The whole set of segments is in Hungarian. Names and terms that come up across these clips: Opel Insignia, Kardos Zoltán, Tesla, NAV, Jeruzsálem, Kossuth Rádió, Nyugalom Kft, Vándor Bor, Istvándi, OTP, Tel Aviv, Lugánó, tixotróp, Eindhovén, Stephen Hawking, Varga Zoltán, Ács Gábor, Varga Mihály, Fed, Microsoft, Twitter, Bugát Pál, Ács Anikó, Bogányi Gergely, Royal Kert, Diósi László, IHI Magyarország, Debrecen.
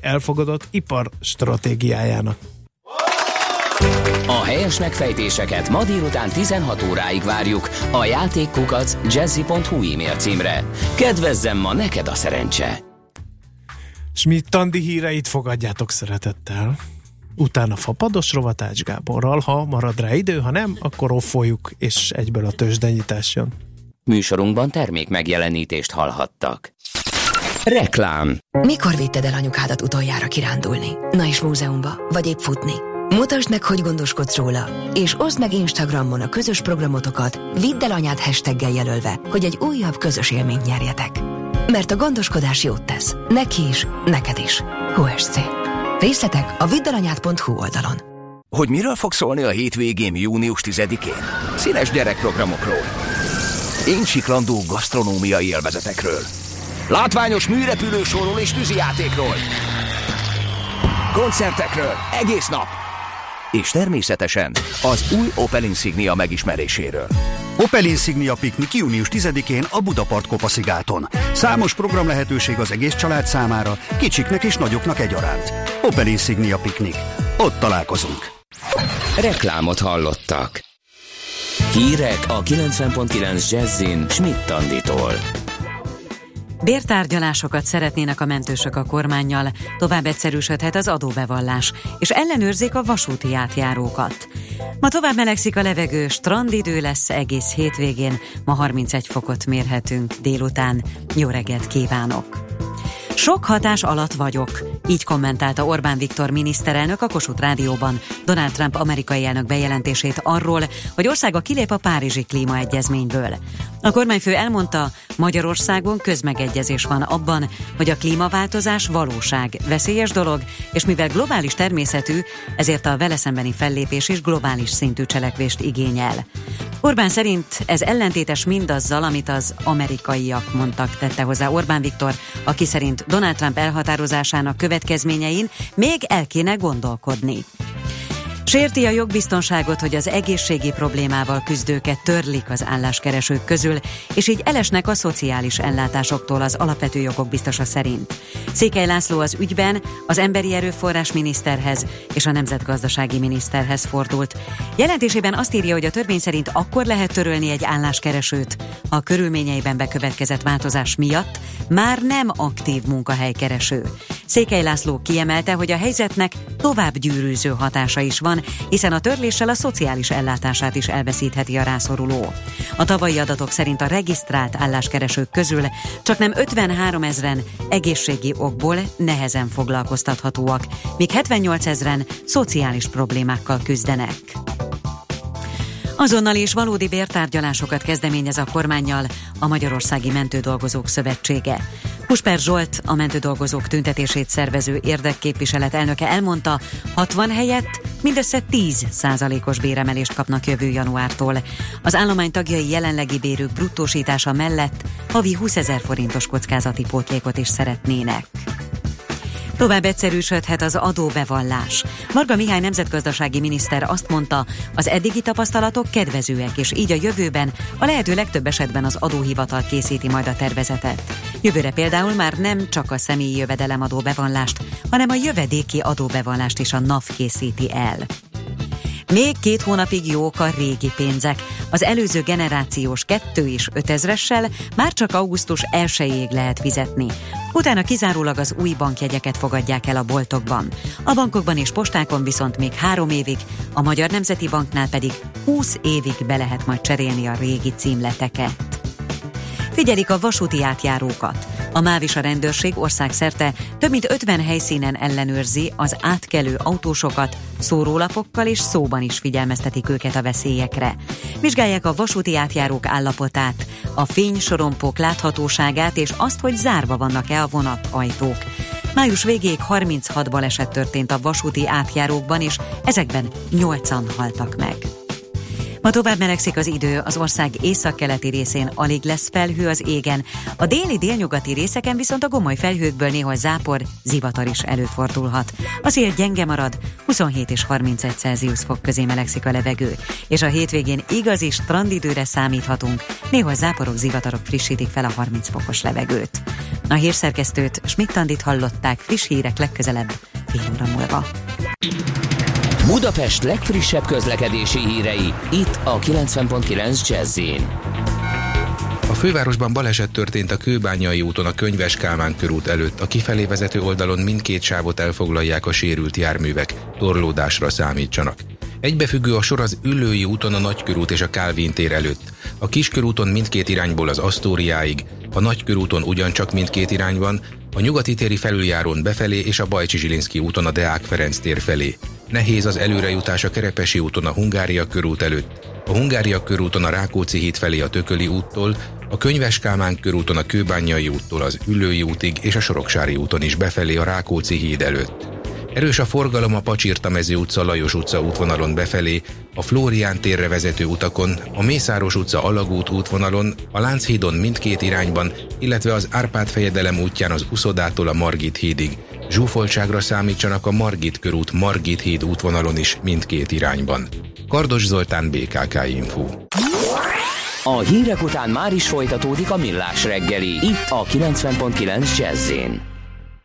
elfogadott iparstratégiájának. A helyes megfejtéseket ma délután 16 óráig várjuk a játékkukac@jazzy.hu e-mail címre. Kedvezzem ma neked a szerencse! És mi Tandi híreit fogadjátok szeretettel. Utána fapados rovat Ács Gáborral, ha marad rá idő, ha nem, akkor offoljuk, és egyből a tőzsdenyítás jön. Műsorunkban termék megjelenítést hallhattak. Reklám. Mikor vitted el anyukádat utoljára kirándulni? Na és múzeumba, vagy épp futni? Mutasd meg, hogy gondoskodsz róla, és oszd meg Instagramon a közös programotokat, vidd el anyád hashtaggel jelölve, hogy egy újabb közös élményt nyerjetek. Mert a gondoskodás jót tesz. Neki is, neked is. HSC. Részletek a viddelanyád.hu oldalon. Hogy miről fog szólni a hétvégén június 10-én? Színes gyerekprogramokról. Én siklandó gasztronómiai élvezetekről. Látványos műrepülősóról és tűzijátékról. Koncertekről egész nap. És természetesen az új Opel Insignia megismeréséről. Opel Insignia piknik június 10-én a Budapart Kopaszigáton. Számos program lehetőség az egész család számára, kicsiknek és nagyoknak egyaránt. Opel Insignia piknik. Ott találkozunk. Reklámot hallottak. Hírek a 90.9 Jazzin Schmidt Anditól. Bértárgyalásokat szeretnének a mentősök a kormánnyal, tovább egyszerűsödhet az adóbevallás, és ellenőrzik a vasúti átjárókat. Ma tovább melegszik a levegő, strandidő lesz egész hétvégén, ma 31 fokot mérhetünk délután. Jó reggelt kívánok! Sok hatás alatt vagyok, így kommentálta Orbán Viktor miniszterelnök a Kossuth Rádióban Donald Trump amerikai elnök bejelentését arról, hogy országa kilép a Párizsi Klímaegyezményből. A kormányfő elmondta, Magyarországon közmegegyezés van abban, hogy a klímaváltozás valóság, veszélyes dolog, és mivel globális természetű, ezért a vele szembeni fellépés is globális szintű cselekvést igényel. Orbán szerint ez ellentétes mindazzal, amit az amerikaiak mondtak, tette hozzá Orbán Viktor, aki szerint Donald Trump elhatározásának következményein még el kéne gondolkodni. Sérti a jogbiztonságot, hogy az egészségi problémával küzdőket törlik az álláskeresők közül, és így elesnek a szociális ellátásoktól az alapvető jogok biztosa szerint. Székely László az ügyben az emberi erőforrás miniszterhez és a nemzetgazdasági miniszterhez fordult. Jelentésében azt írja, hogy a törvény szerint akkor lehet törölni egy álláskeresőt, ha a körülményeiben bekövetkezett változás miatt már nem aktív munkahelykereső. Székely László kiemelte, hogy a helyzetnek tovább gyűrűző hatása is van, hiszen a törléssel a szociális ellátását is elveszítheti a rászoruló. A tavalyi adatok szerint a regisztrált álláskeresők közül csaknem 53 000 egészségi okból nehezen foglalkoztathatóak, míg 78 000 szociális problémákkal küzdenek. Azonnal és valódi bértárgyalásokat kezdeményez a kormánnyal a Magyarországi Mentődolgozók Szövetsége. Pusper Zsolt, a mentődolgozók tüntetését szervező érdekképviselet elnöke elmondta, 60 helyett mindössze 10%-os béremelést kapnak jövő januártól. Az állomány tagjai jelenlegi bérük bruttósítása mellett havi 20 000 forintos kockázati pótlékot is szeretnének. Tovább egyszerűsödhet az adóbevallás. Varga Mihály nemzetgazdasági miniszter azt mondta, az eddigi tapasztalatok kedvezőek, és így a jövőben a lehető legtöbb esetben az adóhivatal készíti majd a tervezetet. Jövőre például már nem csak a személyi jövedelemadó bevallást, hanem a jövedéki adóbevallást is a NAV készíti el. Még 2 hónapig jók a régi pénzek. Az előző generációs 2- és 5 ezressel már csak augusztus 1-ig lehet fizetni. Utána kizárólag az új bankjegyeket fogadják el a boltokban. A bankokban és postákon viszont még 3 évig, a Magyar Nemzeti Banknál pedig 20 évig be lehet majd cserélni a régi címleteket. Figyelik a vasúti átjárókat. A MÁV és a rendőrség országszerte több mint 50 helyszínen ellenőrzi az átkelő autósokat, szórólapokkal és szóban is figyelmeztetik őket a veszélyekre. Vizsgálják a vasúti átjárók állapotát, a fénysorompok láthatóságát és azt, hogy zárva vannak-e a vonatajtók. Május végéig 36 baleset történt a vasúti átjárókban, és ezekben 8-an haltak meg. Ma tovább melegszik az idő, az ország északkeleti részén alig lesz felhő az égen, a déli-délnyugati részeken viszont a gomoly felhőkből néhol zápor, zivatar is előfordulhat. A szél gyenge marad, 27 és 31 Celsius fok közé melegszik a levegő, és a hétvégén igazi strandidőre számíthatunk, néhol záporok, zivatarok frissítik fel a 30 fokos levegőt. A hírszerkesztőt, Schmidt-Tandit hallották, friss hírek legközelebb, fél óra múlva. Budapest legfrissebb közlekedési hírei, itt a 90.9 Jazz-in. A fővárosban baleset történt a Kőbányai úton a Könyves Kálmán körút előtt. A kifelé vezető oldalon mindkét sávot elfoglalják a sérült járművek. Torlódásra számítsanak. Egybefüggő a sor az Üllői úton a Nagykörút és a Kálvin tér előtt. A Kiskörúton mindkét irányból az Asztóriáig, a Nagykörúton ugyancsak mindkét irányban, a Nyugati téri felüljárón befelé és a Bajcsy-Zsilinszky úton a Deák Ferenc tér felé. Nehéz az előrejutás a Kerepesi úton a Hungária körút előtt, a Hungária körúton a Rákóczi híd felé a Tököli úttól, a Könyves Kálmán körúton a Kőbányai úttól az Üllői útig és a Soroksári úton is befelé a Rákóczi híd előtt. Erős a forgalom a Pacsirtamező utca Lajos utca útvonalon befelé, a Flórián térre vezető utakon, a Mészáros utca Alagút útvonalon, a Lánchídon mindkét irányban, illetve az Árpád fejedelem útján az Uszodától a Margit hídig. Zsúfoltságra számítsanak a Margit körút Margit híd útvonalon is mindkét irányban. Kardos Zoltán, BKK Info. A hírek után már is folytatódik a Millás reggeli, itt a 90.9 Jazz-én.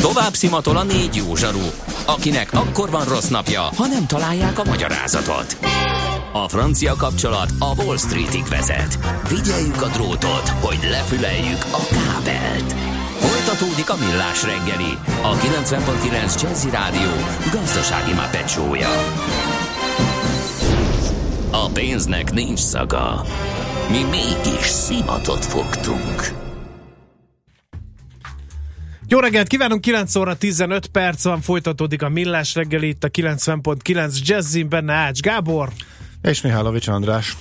Tovább szimatol a négy jó zsaru, akinek akkor van rossz napja, ha nem találják a magyarázatot. A francia kapcsolat a Wall Streetig vezet. Figyeljük a drótot, hogy lefüleljük a kábelt. Folytatódik a Millás reggeli, a 90.9 Jazzy Rádió gazdasági mápecsója. A pénznek nincs szaga. mi mégis szimatot fogtunk. Jó reggelt kívánunk, 9 óra 15 perc van, folytatódik a Millás reggeli itt a 90.9 Jazzin, benne Ács Gábor. És Mihálovics András.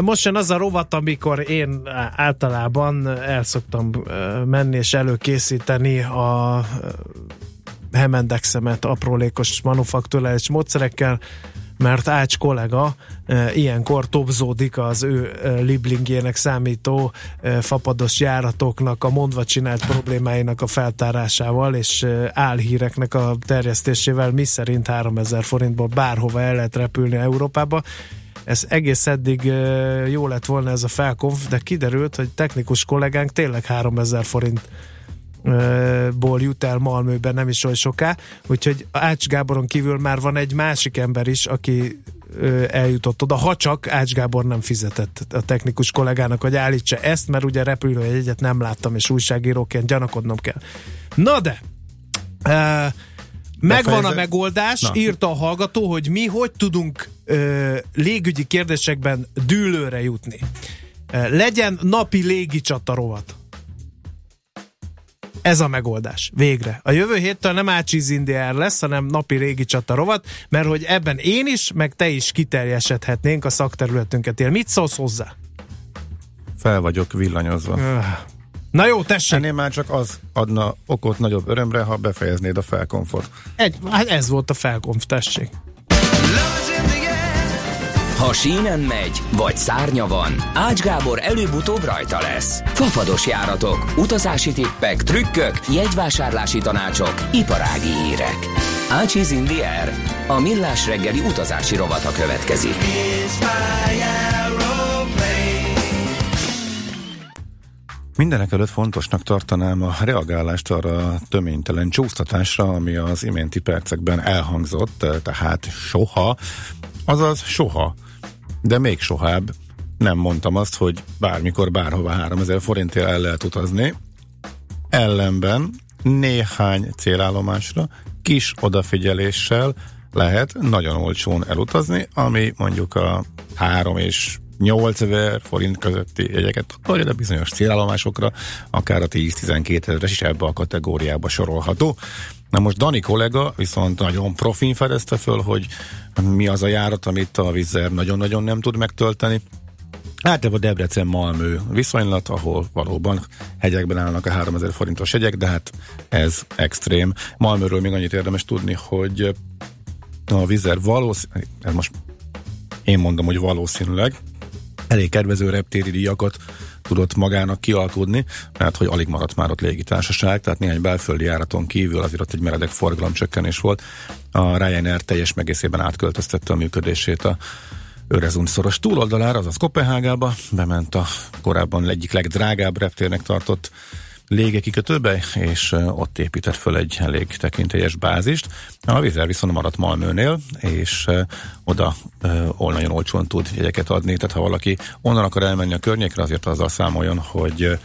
Most jön az a rovat, amikor én általában el szoktam menni és előkészíteni a hemendexemet aprólékos manufakturális módszerekkel, mert Ács kollega ilyenkor tobzódik az ő liblingének számító fapados járatoknak a mondva csinált problémáinak a feltárásával és álhíreknek a terjesztésével, miszerint 3000 forintból bárhova el lehet repülni Európába. Ez egész eddig jó lett volna ez a felkonf, de kiderült, hogy technikus kollégánk tényleg 3000 forintból jut el Malmöben nem is oly soká, úgyhogy Ács Gáboron kívül már van egy másik ember is, aki eljutott oda, ha csak Ács Gábor nem fizetett a technikus kollégának, hogy állítsa ezt, mert ugye repülőjegyet nem láttam, és újságíróként gyanakodnom kell. Na de... megvan a megoldás, írta a hallgató, hogy mi hogy tudunk légügyi kérdésekben dűlőre jutni. Legyen napi légicsata rovat. Ez a megoldás. Végre. A jövő héttől nem Ácsiz Indiár lesz, hanem napi légicsata rovat, mert hogy ebben én is, meg te is kiterjesedhetnénk a szakterületünket. Mit szólsz hozzá? Fel vagyok villanyozva. Na jó, tessék! Ennél már csak az adna okot nagyobb örömre, ha befejeznéd a felkonfot. Hát ez volt a felkonf, tessék! Ha sínen megy, vagy szárnya van, Ács Gábor előbb-utóbb rajta lesz. Fapados járatok, utazási tippek, trükkök, jegyvásárlási tanácsok, iparági hírek. Ácsiz Indiér, a millás reggeli utazási rovata következik. Mindenek előtt fontosnak tartanám a reagálást arra a töménytelen csúsztatásra, ami az iménti percekben elhangzott, tehát soha, azaz soha, de még sohább nem mondtam azt, hogy bármikor, bárhova 3000 forintért el lehet utazni. Ellenben néhány célállomásra kis odafigyeléssel lehet nagyon olcsón elutazni, ami mondjuk a 3 és 8000 forint közötti jegyeket akarja, de bizonyos célállomásokra akár a 10-12 ezeres is ebbe a kategóriába sorolható. Na most Dani kollega viszont nagyon profin fedezte föl, hogy mi az a járat, amit a Wizz Air nagyon-nagyon nem tud megtölteni. Hát a Debrecen-Malmö viszonylat, ahol valóban hegyekben állnak a 3000 forintos hegyek, de hát ez extrém. Malmöről még annyit érdemes tudni, hogy a Wizz Air valószínűleg, most én mondom, hogy valószínűleg elég kedvező reptéri díjakat tudott magának kialkudni, mert hogy alig maradt már ott légitársaság, tehát néhány belföldi járaton kívül azért ott egy meredek forgalomcsökkenés volt. A Ryanair teljes egészében átköltöztette a működését a Öresund-szoros túloldalára, azaz Koppenhágába, bement a korábban egyik legdrágább reptérnek tartott légekikötőbe, és ott épített föl egy elég tekintélyes bázist. A Wizz Air viszont maradt Malmönél, és oda nagyon olcsón tud jegyeket adni, tehát ha valaki onnan akar elmenni a környékre, azért azzal számoljon, hogy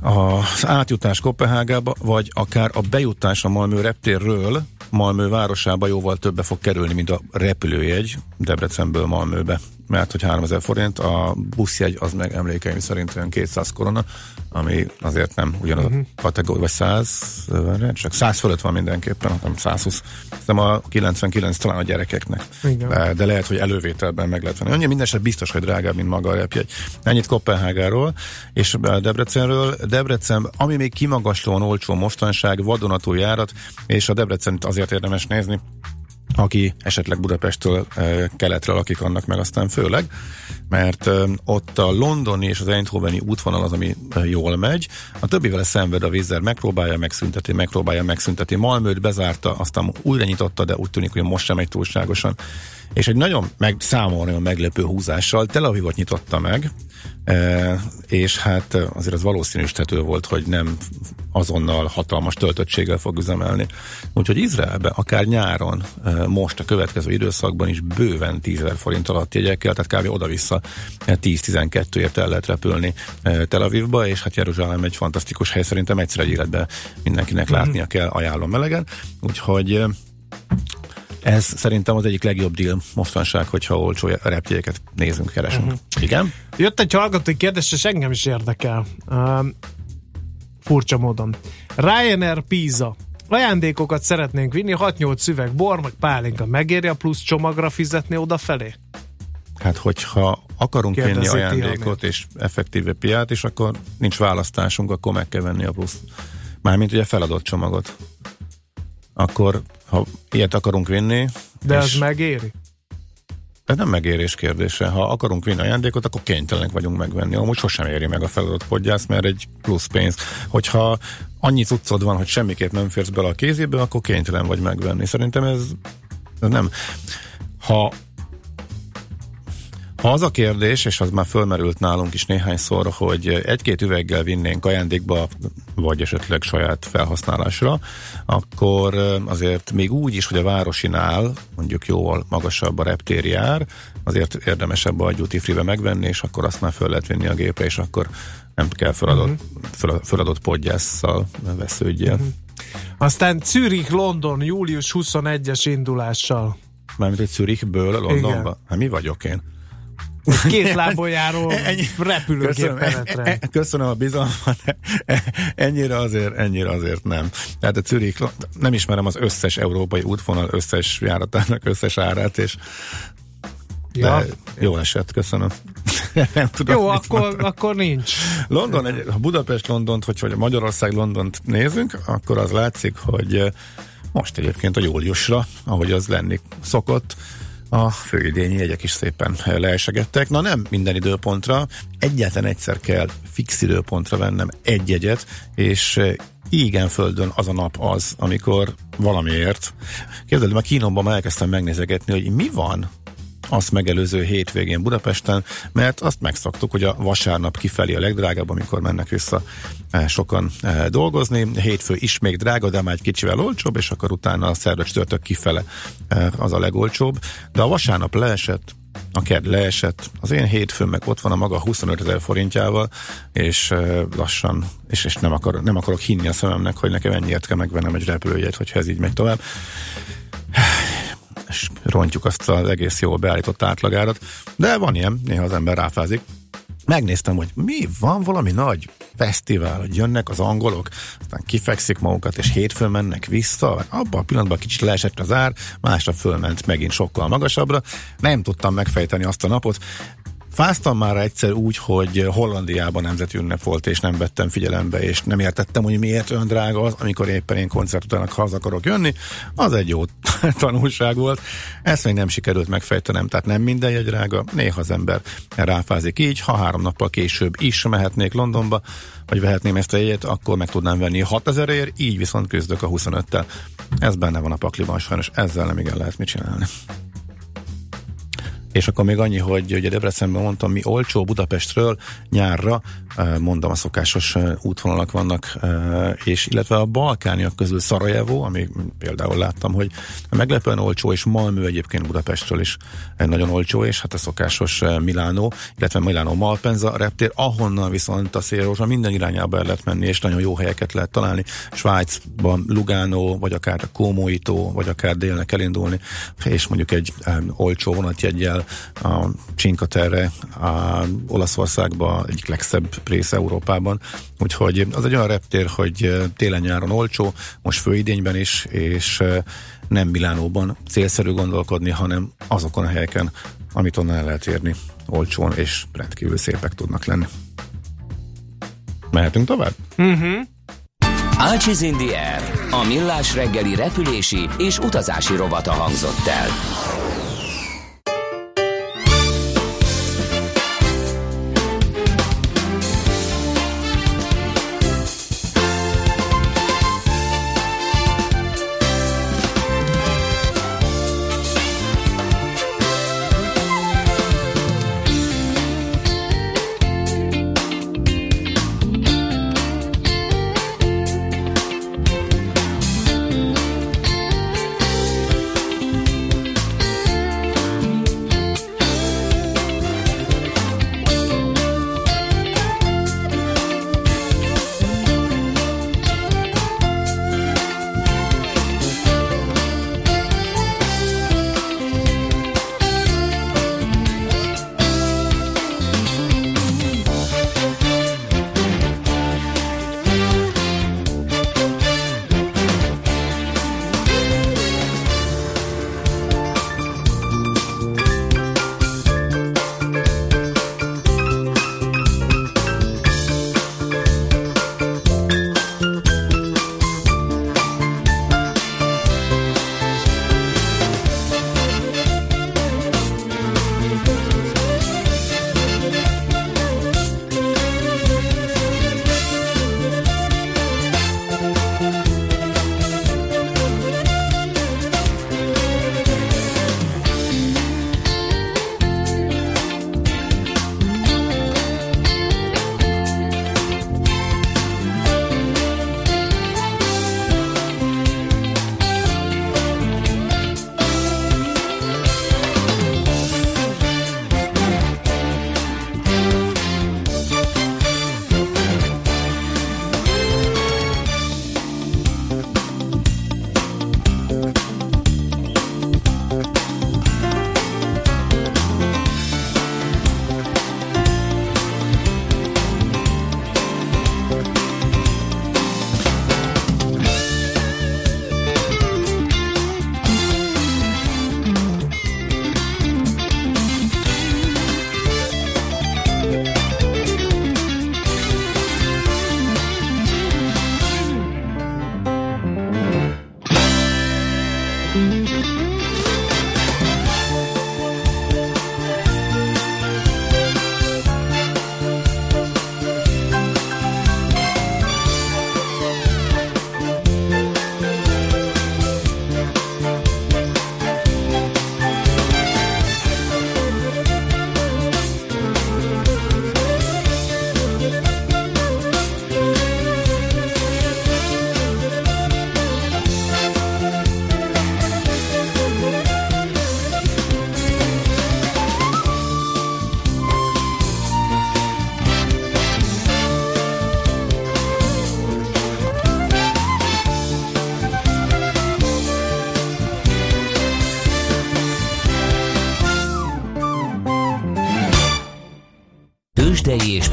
az átjutás Koppenhágába, vagy akár a bejutás a Malmö reptérről Malmö városába jóval többe fog kerülni, mint a repülőjegy Debrecenből Malmöbe, mert hogy 3000 forint, a buszjegy az meg emlékeim szerint olyan 200 korona, ami azért nem ugyanaz a kategória, vagy 100, csak 100 fölött van mindenképpen, nem 120, nem a 99 talán a gyerekeknek. Igen. De lehet, hogy elővételben meg lehet venni. Annyi mindenesetre biztos, hogy drágább, mint maga a repjegy. Ennyit Koppenhágáról és Debrecenről. Debrecen, ami még kimagaslóan olcsó mostanság, vadonatúj járat, és a Debrecenit azért érdemes nézni, aki esetleg Budapesttől keletre lakik, annak meg aztán főleg, mert ott a londoni és az eindhoveni útvonal az, ami jól megy, a többivel szenved a Wizz Air, megpróbálja megszünteti, Malmöt bezárta, aztán újra nyitotta, de úgy tűnik, hogy most sem megy túlságosan, és egy nagyon nagyon meglepő húzással Tel Avivot nyitotta meg, és hát azért az valószínűsíthető volt, hogy nem azonnal hatalmas töltöttséggel fog üzemelni. Úgyhogy Izraelbe akár nyáron, most a következő időszakban is bőven 10.000 forint alatt jegyekkel, tehát kb. Oda-vissza 10-12-ért el lehet repülni Tel Avivba, és hát Jeruzsálem egy fantasztikus hely, szerintem egyszer egy életben mindenkinek látnia kell, ajánlom melegen. Úgyhogy Ez szerintem az egyik legjobb deal mostanság, hogyha olcsó repjegyeket nézünk, keresünk. Uh-huh. Igen? Jött egy hallgatói kérdés, és engem is érdekel. Furcsa módon. Ryanair Pisa. Ajándékokat szeretnénk vinni, 6-8 üveg bor, meg pálinka. Megéri a plusz csomagra fizetni odafelé? Hát, hogyha akarunk vinni ajándékot és effektíve piát, és akkor nincs választásunk, akkor meg kell venni a plusz. Mármint ugye feladott csomagot. Akkor, ha ilyet akarunk vinni... De ez megéri? Ez nem megérés kérdése. Ha akarunk vinni ajándékot, akkor kénytelenek vagyunk megvenni. Amúgy sosem éri meg a feladott podgyász, mert egy plusz pénz. Hogyha annyi cuccod van, hogy semmiképp nem férsz bele a kézébe, akkor kénytelen vagy megvenni. Szerintem ez nem... Ha az a kérdés, és az már fölmerült nálunk is néhányszor, hogy egy-két üveggel vinnénk ajándékba, vagy esetleg saját felhasználásra, akkor azért még úgy is, hogy a városinál, mondjuk jóval magasabb a reptéri ár, azért érdemesebb a duty free-be megvenni, és akkor azt már föl lehet vinni a gépre, és akkor nem kell föladott podgyásszal vesződjél. Uh-huh. Aztán Zürich-London július 21-es indulással. Mármint egy Zürichből Londonba? Hát mi vagyok én? Két lábon járó repülőgép penetre. Köszönöm a bizalmat. Ennyire azért nem. Tehát a Zürich, nem ismerem az összes európai útvonal összes járatának összes árát, és de jó esett, köszönöm. Nem tudom, jó, akkor nincs. London, ha Budapest-Londont, vagy Magyarország-Londont nézünk, akkor az látszik, hogy most egyébként a júliusra, ahogy az lenni szokott, a főidényi jegyek is szépen leesegettek. Na nem minden időpontra, egyáltalán egyszer kell fix időpontra vennem egy jegyet, és igen, földön az a nap az, amikor valamiért. Képzeld, a kínomban már elkezdtem megnézegetni, hogy mi van azt megelőző hétvégén Budapesten, mert azt megszoktuk, hogy a vasárnap kifelé a legdrágább, amikor mennek vissza sokan dolgozni. Hétfő is még drága, de már egy kicsivel olcsóbb, és akkor utána a szerda csütörtök kifele az a legolcsóbb. De a vasárnap leesett, a kedd leesett, az én hétfőn meg ott van a maga 25 000 forintjával, és lassan, és nem akarok hinni a szememnek, hogy nekem ennyiért kell megvennem egy repülőjét, hogyha ez így megy tovább. És rontjuk azt az egész jól beállított átlagárat, de van ilyen, néha az ember ráfázik. Megnéztem, hogy mi van, valami nagy fesztivál, hogy jönnek az angolok, aztán kifekszik magukat, és hétfőn mennek vissza, abban a pillanatban kicsit leesett az ár, másnap fölment megint sokkal magasabbra, nem tudtam megfejteni azt a napot. Fáztam már egyszer úgy, hogy Hollandiában nemzeti ünnep volt, és nem vettem figyelembe, és nem értettem, hogy miért olyan drága az, amikor éppen én koncert utának haza akarok jönni. Az egy jó tanulság volt. Ezt még nem sikerült megfejtenem, tehát nem minden jegy drága. Néha az ember ráfázik így, ha 3 nappal később is mehetnék Londonba, vagy vehetném ezt a jegyet, akkor meg tudnám venni 6000-ért, így viszont küzdök a 25-tel. Ez benne van a pakliban, sajnos ezzel nem igen lehet mit csinálni. És akkor még annyi, hogy ugye Debrecenben mondtam, mi olcsó Budapestről nyárra, mondom, a szokásos útvonalak vannak, és illetve a balkániak közül Szarajevó, ami például láttam, hogy meglepően olcsó, és Malmö egyébként Budapestről is nagyon olcsó, és hát a szokásos Milánó, illetve Milánó-Malpenza reptér, ahonnan viszont a szélrózsa minden irányába el lehet menni, és nagyon jó helyeket lehet találni. Svájcban Lugánó, vagy akár a Kómói tó, vagy akár délnek elindulni, és mondjuk egy olcsó vonatjeggyel a Cinque Terre, a Olaszországban egyik legszebb rész Európában. Úgyhogy az egy olyan reptér, hogy télen-nyáron olcsó, most főidényben is, és nem Milánóban célszerű gondolkodni, hanem azokon a helyeken, amit onnan el lehet érni olcsón, és rendkívül szépek tudnak lenni. Mehetünk tovább? Ácsiz in the air, a millás reggeli repülési és utazási rovata hangzott el.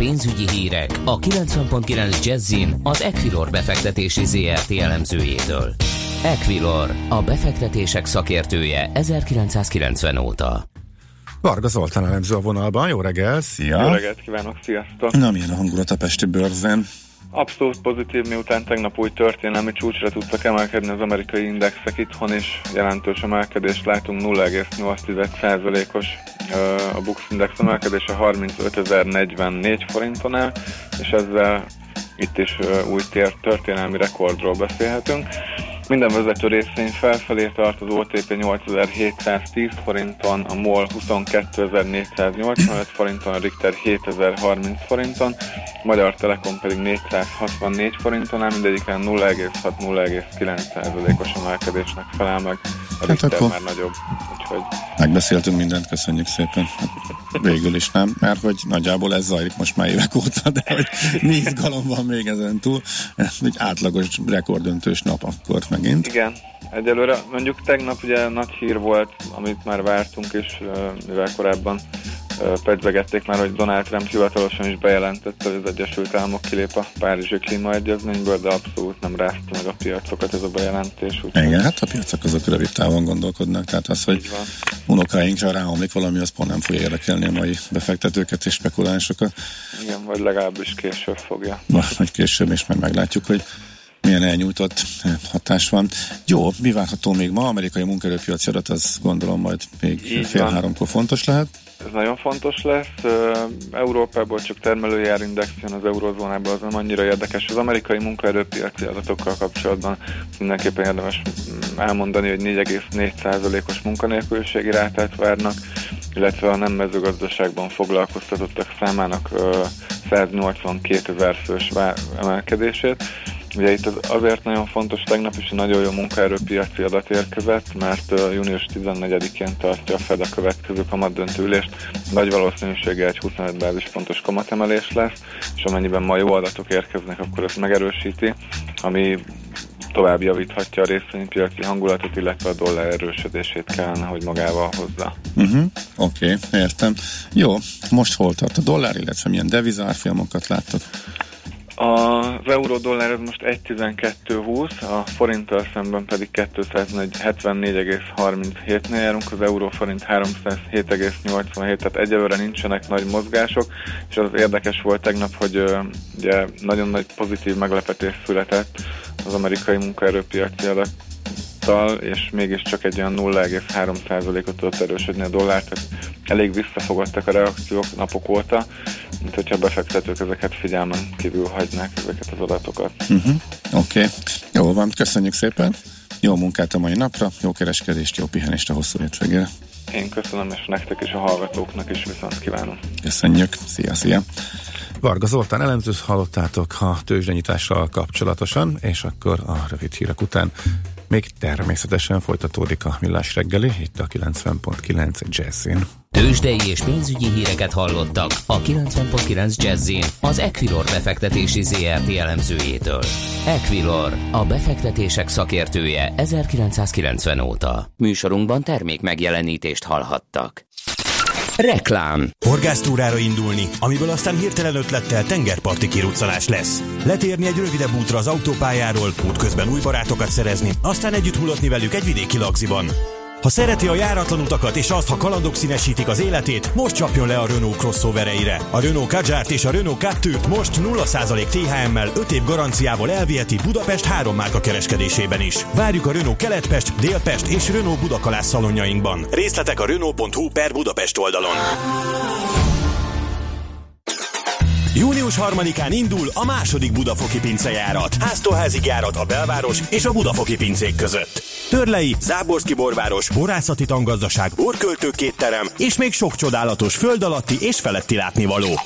pénzügyi hírek a 90.9 Jazzin az Equilor befektetési ZRT elemzőjétől. Equilor, a befektetések szakértője 1990 óta. Varga Zoltán elemző a vonalban, jó reggel, szia! Jó reggelt kívánok, sziasztok! Na, milyen a hangulat a pesti bőrzen? Abszolút pozitív, miután tegnap új történelmi csúcsra tudtak emelkedni az amerikai indexek, itthon is jelentős emelkedést látunk, 0,8%-os a BUX index emelkedése 35.044 forinton el, és ezzel itt is új történelmi rekordról beszélhetünk. Minden vezető részvény felfelé tart, az OTP 8710 forinton, a MOL 22.485 forinton, a Richter 7030 forinton, Magyar Telekom pedig 464 forinton, mindegyiken 0,6-0,9%-os emelkedésnek felel meg. A Richter hát már nagyobb, úgyhogy... Megbeszéltünk mindent, köszönjük szépen. Végül is nem, mert hogy nagyjából ez zajlik most már évek óta, de hogy mi izgalom van még ezen túl. Ez egy átlagos rekorddöntős nap akkor megint. Igen, egyelőre mondjuk tegnap ugye nagy hír volt, amit már vártunk is, mivel korábban pedzegették már, hogy Donald Trump hivatalosan is bejelentette, hogy az Egyesült Államok kilép a Párizsi Klímaegyezményből, de abszolút nem rázta meg a piacokat ez a bejelentés. Igen, hát a piacok azok rövid távon gondolkodnak, tehát az, hogy unokáinkra ráomlik valami, az pont nem fogja érdekelni a mai befektetőket és spekulánsokat. Igen, vagy legalábbis később fogja. Vagy később, és meg meglátjuk, hogy milyen elnyújtott hatás van. Jó, mi várható még ma? Amerikai munkaerőpiaci adat, az gondolom majd még fél háromkor fontos lehet. Ez nagyon fontos lesz. Európából csak termelőjárindex jön, az eurozónából az nem annyira érdekes. Az amerikai munkaerőpiaci adatokkal kapcsolatban mindenképpen érdemes elmondani, hogy 4,4%-os munkanélküliségi rátát várnak, illetve a nem mezőgazdaságban foglalkoztatottak számának 182.000 fős emelkedését. Ugye itt azért nagyon fontos, tegnap is nagyon jó munkaerőpiaci adat érkezett, mert június 14-én tartja a Fed a következő kamatdöntő ülést. Nagy valószínűséggel egy 25 bázispontos kamatemelés lesz, és amennyiben ma jó adatok érkeznek, akkor ezt megerősíti, ami tovább javíthatja a részvénypiaci hangulatot, illetve a dollár erősödését kellene, hogy magával hozza. Oké, értem. Jó, most hol tart a dollár, illetve milyen devizárfolyamokat láttok? Az euró-dollár most 1.1220, a forinttal szemben pedig 274,37-nél járunk, az euró-forint 307,87, tehát egyelőre nincsenek nagy mozgások, és az érdekes volt tegnap, hogy ugye nagyon nagy pozitív meglepetés született az amerikai munkaerőpiaci adattal, és mégiscsak egy olyan 0,3%-ot tudott erősödni a dollár, tehát elég visszafogottak a reakciók napok óta, mint hogyha befektetők ezeket figyelmen kívül hagynák, ezeket az adatokat. Oké. Jól van, köszönjük szépen. Jó munkát a mai napra, jó kereskedést, jó pihenést a hosszú hétvégére. Én köszönöm, és nektek és a hallgatóknak is viszont kívánom. Köszönjük, szia! Varga Zoltán elemzőt hallottátok a tőzsdenyítással kapcsolatosan, és akkor a rövid hírek után még természetesen folytatódik a Millás reggeli, itt a 90.9 Jazzin. Tőzsdei és pénzügyi híreket hallottak a 90.9 Jazzin az Equilor befektetési ZRT elemzőjétől. Equilor, a befektetések szakértője 1990 óta. Műsorunkban termék megjelenítést hallhattak. Reklám. Horgásztúrára indulni, amiből aztán hirtelen ötlettel tengerparti kiruccanás lesz. Letérni egy rövidebb útra az autópályáról, útközben új barátokat szerezni, aztán együtt hullatni velük egy vidéki lagziban. Ha szereti a járatlan utakat és azt, ha kalandok színesítik az életét, most csapjon le a Renault crossovereire. A Renault Kadjar-t és a Renault Captur-t most 0% THM-mel 5 év garanciával elviheti Budapest 3 márka kereskedésében is. Várjuk a Renault Kelet-Pest, Dél-Pest és Renault Budakalász szalonjainkban. Részletek a Renault.hu/Budapest oldalon. Június 3-án indul a második budafoki pincejárat. Háztól házig járat a belváros és a budafoki pincék között. Törlei, Záborszki-borváros, borászati tangazdaság, orrköltőkétterem és még sok csodálatos föld alatti és feletti látnivaló.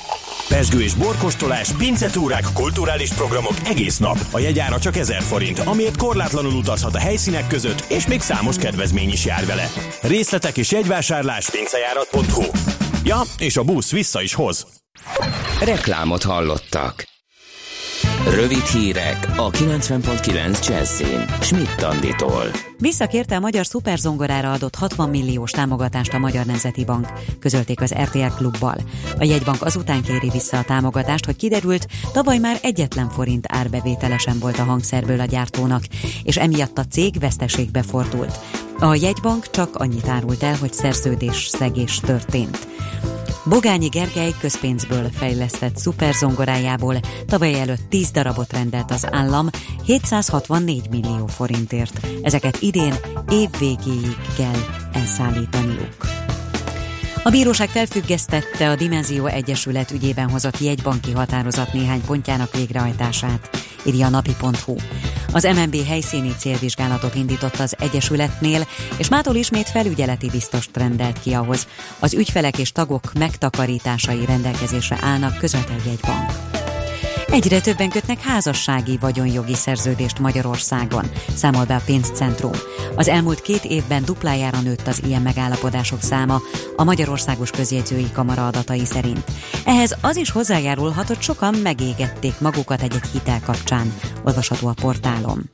Pezsgő és borkostolás, pincetúrák, kulturális programok egész nap. A jegyára csak 1000 forint, amiért korlátlanul utazhat a helyszínek között, és még számos kedvezmény is jár vele. Részletek és jegyvásárlás pincejárat.hu. Ja, és a busz vissza is hoz. Reklámot hallottak. Rövid hírek a 90.9 Jazzin Schmidt Anditól. Visszakérte a magyar szuperzongorára adott 60 milliós támogatást a Magyar Nemzeti Bank, közölték az RTL Klubbal. A jegybank azután kéri vissza a támogatást, hogy kiderült, tavaly már egyetlen forint árbevétele sem volt a hangszerből a gyártónak, és emiatt a cég veszteségbe fordult. A jegybank csak annyit árult el, hogy szerződésszegés történt. Bogányi Gergely közpénzből fejlesztett szuperzongorájából tavaly előtt 10 darabot rendelt az állam 764 millió forintért. Ezeket idén év végéig kell elszállítaniuk. A bíróság felfüggesztette a Dimenzió Egyesület ügyében hozott jegybanki határozat néhány pontjának végrehajtását, írja a napi.hu. Az MNB helyszíni célvizsgálatot indított az Egyesületnél, és mától ismét felügyeleti biztost rendelt ki ahhoz. Az ügyfelek és tagok megtakarításai rendelkezésre állnak, közölte a jegybank. Egyre többen kötnek házassági vagyonjogi szerződést Magyarországon, számol be a pénzcentrum. Az elmúlt 2 évben duplájára nőtt az ilyen megállapodások száma, a Magyarországos Közjegyzői Kamara adatai szerint. Ehhez az is hozzájárulhat, hogy sokan megégették magukat egy-egy hitel kapcsán, olvasható a portálon.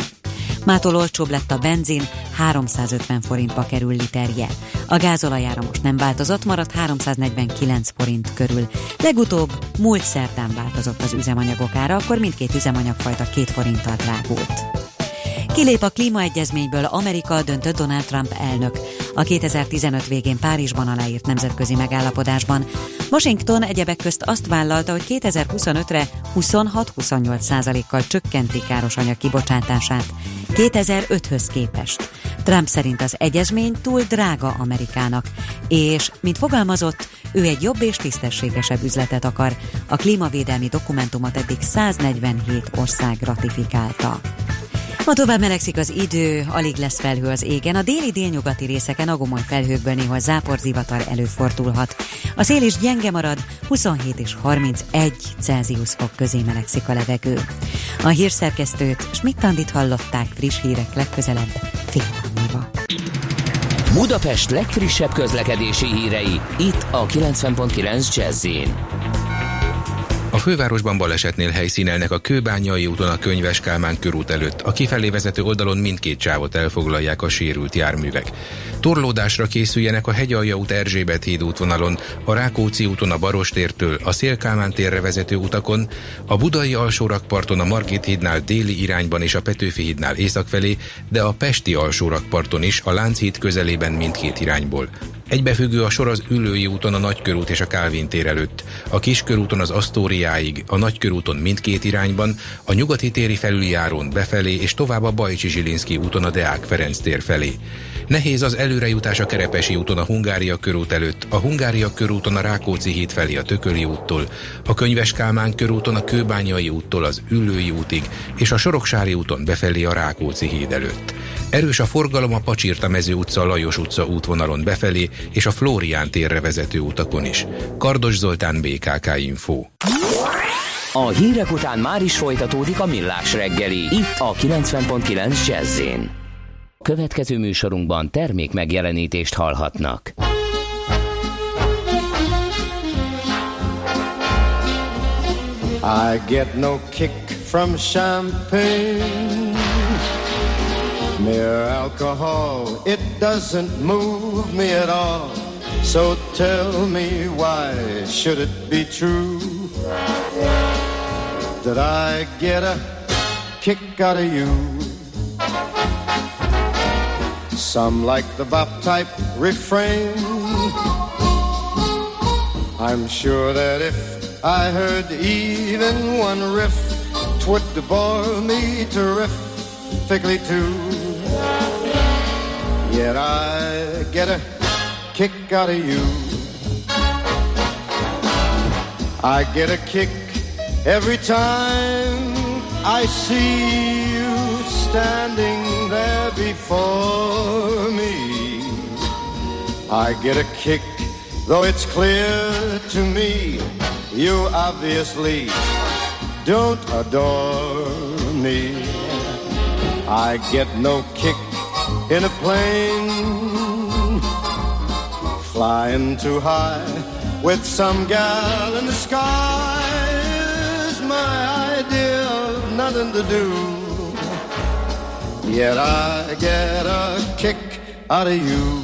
Mától olcsóbb lett a benzin, 350 forintba kerül literje. A gázolajára most nem változott, maradt 349 forint körül. Legutóbb múlt szerdán változott az üzemanyagok ára, akkor mindkét üzemanyagfajta 2 forinttal drágult. Kilép a klímaegyezményből Amerika, döntött Donald Trump elnök. A 2015 végén Párizsban aláírt nemzetközi megállapodásban Washington egyebek közt azt vállalta, hogy 2025-re 26-28%-kal csökkenti károsanyag kibocsátását 2005-höz képest. Trump szerint az egyezmény túl drága Amerikának, és, mint fogalmazott, ő egy jobb és tisztességesebb üzletet akar. A klímavédelmi dokumentumot eddig 147 ország ratifikálta. Ma tovább melegszik az idő, alig lesz felhő az égen, a déli délnyugati részeken a gomoly felhőkből néhol záporzivatar előfordulhat. A szél is gyenge marad, 27 és 31 Celsius fok közé melegszik a levegő. A hírszerkesztőt, Schmidt-Andit hallották, friss hírek legközelebb fél óra. Budapest legfrissebb közlekedési hírei, itt a 90.9 Jazz-en. A fővárosban balesetnél helyszínelnek a Kőbányai úton a Könyves Kálmán körút előtt. A kifelé vezető oldalon mindkét sávot elfoglalják a sérült járművek. Torlódásra készüljenek a Hegyalja út Erzsébet híd útvonalon, a Rákóczi úton a Barostértől, a Szél-Kálmán térre vezető utakon, a Budai Alsórakparton a Margit hídnál déli irányban és a Petőfi hídnál észak felé, de a Pesti Alsórakparton is, a Lánchíd közelében mindkét irányból. Egybefüggő a sor az Üllői úton a Nagykörút és a Kálvin tér előtt, a Kiskörúton az Asztóriáig, a Nagykörúton mindkét irányban, a Nyugati téri felüljárón befelé és tovább a Bajcsy-Zsilinszky úton a Deák Ferenc tér felé. Nehéz az előrejutás a Kerepesi úton a Hungária körút előtt, a Hungária körúton a Rákóczi híd felé a Tököli úttól, a Könyves Kálmán körúton a Kőbányai úttól az Üllői útig és a Soroksári úton befelé a Rákóczi híd előtt. Erős a forgalom a Pacsirtamező utca, Lajos utca útvonalon befelé és a Flórián térre vezető utakon is. Kardos Zoltán, BKK Info. A hírek után már is folytatódik a Millás reggeli, itt a 90.9 Jazz-en. Következő műsorunkban termék megjelenítést hallhatnak. I get no kick from champagne. Mere alcohol, it doesn't move me at all. So tell me, why should it be true that I get a kick out of you? Some like the bop type refrain. I'm sure that if I heard even one riff, 'twould bore me terrifically too. Yet I get a kick out of you. I get a kick every time I see you standing there before me. I get a kick, though it's clear to me you obviously don't adore me. I get no kick in a plane, flying too high with some gal in the sky is my idea of nothing to do. Yet I get a kick out of you.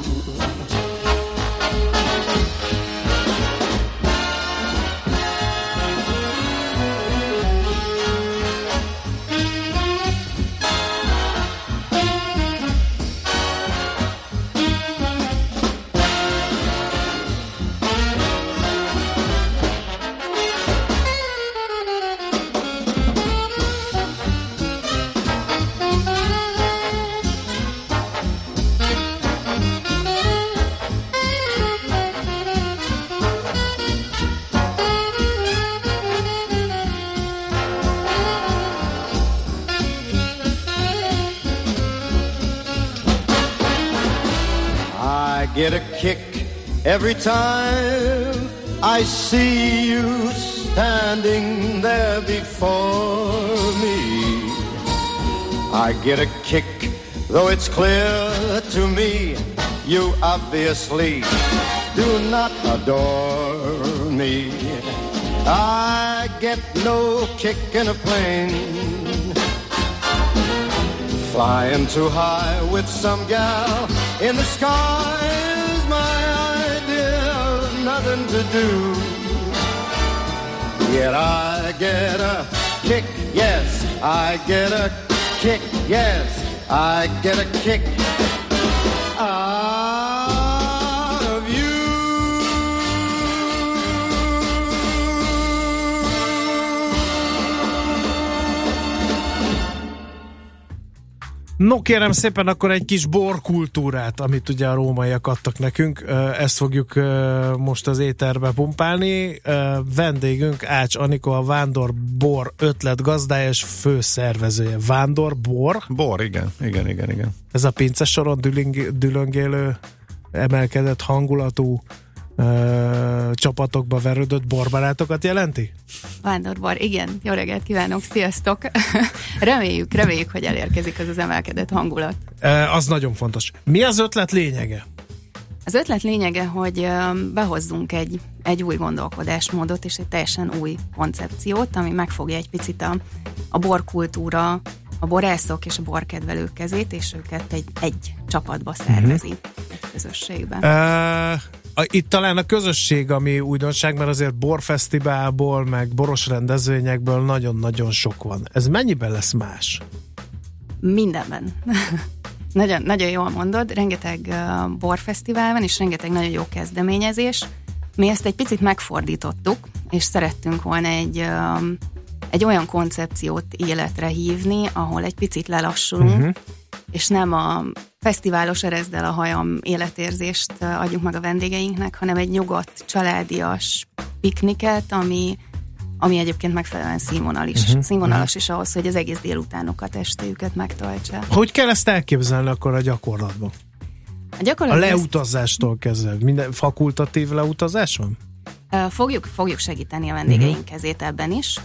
Every time I see you standing there before me, I get a kick, though it's clear to me, you obviously do not adore me. I get no kick in a plane, flying too high with some gal in the sky. Nothing to do, yet I get a kick, yes, I get a kick, yes, I get a kick out of you. No kérem szépen, akkor egy kis borkultúrát, amit ugye a rómaiak adtak nekünk, ezt fogjuk most az éterbe pumpálni. Vendégünk Ács Anikó, a Vándor Bor ötletgazdája és főszervezője. Vándor Bor? Bor, igen. Ez a pincesoron dülöngélő, emelkedett hangulatú, csapatokba verődött borbarátokat jelenti? Vándor Bor, igen. Jó reggelt kívánok, sziasztok! Reméljük, hogy elérkezik az emelkedett hangulat. Az nagyon fontos. Mi az ötlet lényege? Az ötlet lényege, hogy behozzunk egy új gondolkodásmódot és egy teljesen új koncepciót, ami megfogja egy picit a borkultúra, a borászok és a borkedvelők kezét, és őket egy csapatba szervezi, egy közösségben. Itt talán a közösség, ami újdonság, mert azért borfesztiválból, meg boros rendezvényekből nagyon-nagyon sok van. Ez mennyiben lesz más? Mindenben. Nagyon, nagyon jól mondod, rengeteg borfesztivál van, és rengeteg nagyon jó kezdeményezés. Mi ezt egy picit megfordítottuk, és szerettünk volna egy olyan koncepciót életre hívni, ahol egy picit lelassulunk, és nem a fesztiválos erezd el a hajam életérzést adjuk meg a vendégeinknek, hanem egy nyugodt, családias pikniket, ami egyébként megfelelően színvonalas is ahhoz, hogy az egész délutánokat, estéjüket megtöltse. Hogy kell ezt elképzelni akkor a gyakorlatban? A leutazástól kezdve. Minden fakultatív leutazás van? Fogjuk segíteni a vendégeink kezét ebben is,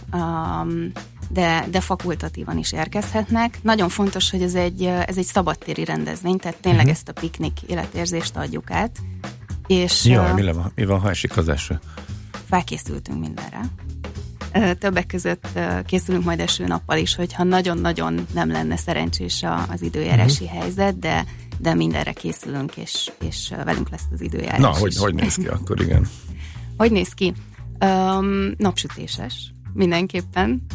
de fakultatívan is érkezhetnek. Nagyon fontos, hogy ez egy szabadtéri rendezvény, tehát tényleg ezt a piknik életérzést adjuk át. És jaj, mi van, ha esik az eső? Felkészültünk mindenre. Többek között készülünk majd esőnappal is, hogyha nagyon-nagyon nem lenne szerencsés az időjárási helyzet, de mindenre készülünk, és velünk lesz az időjárás. Na, hogy néz ki akkor, igen. Hogy néz ki? Napsütéses, mindenképpen.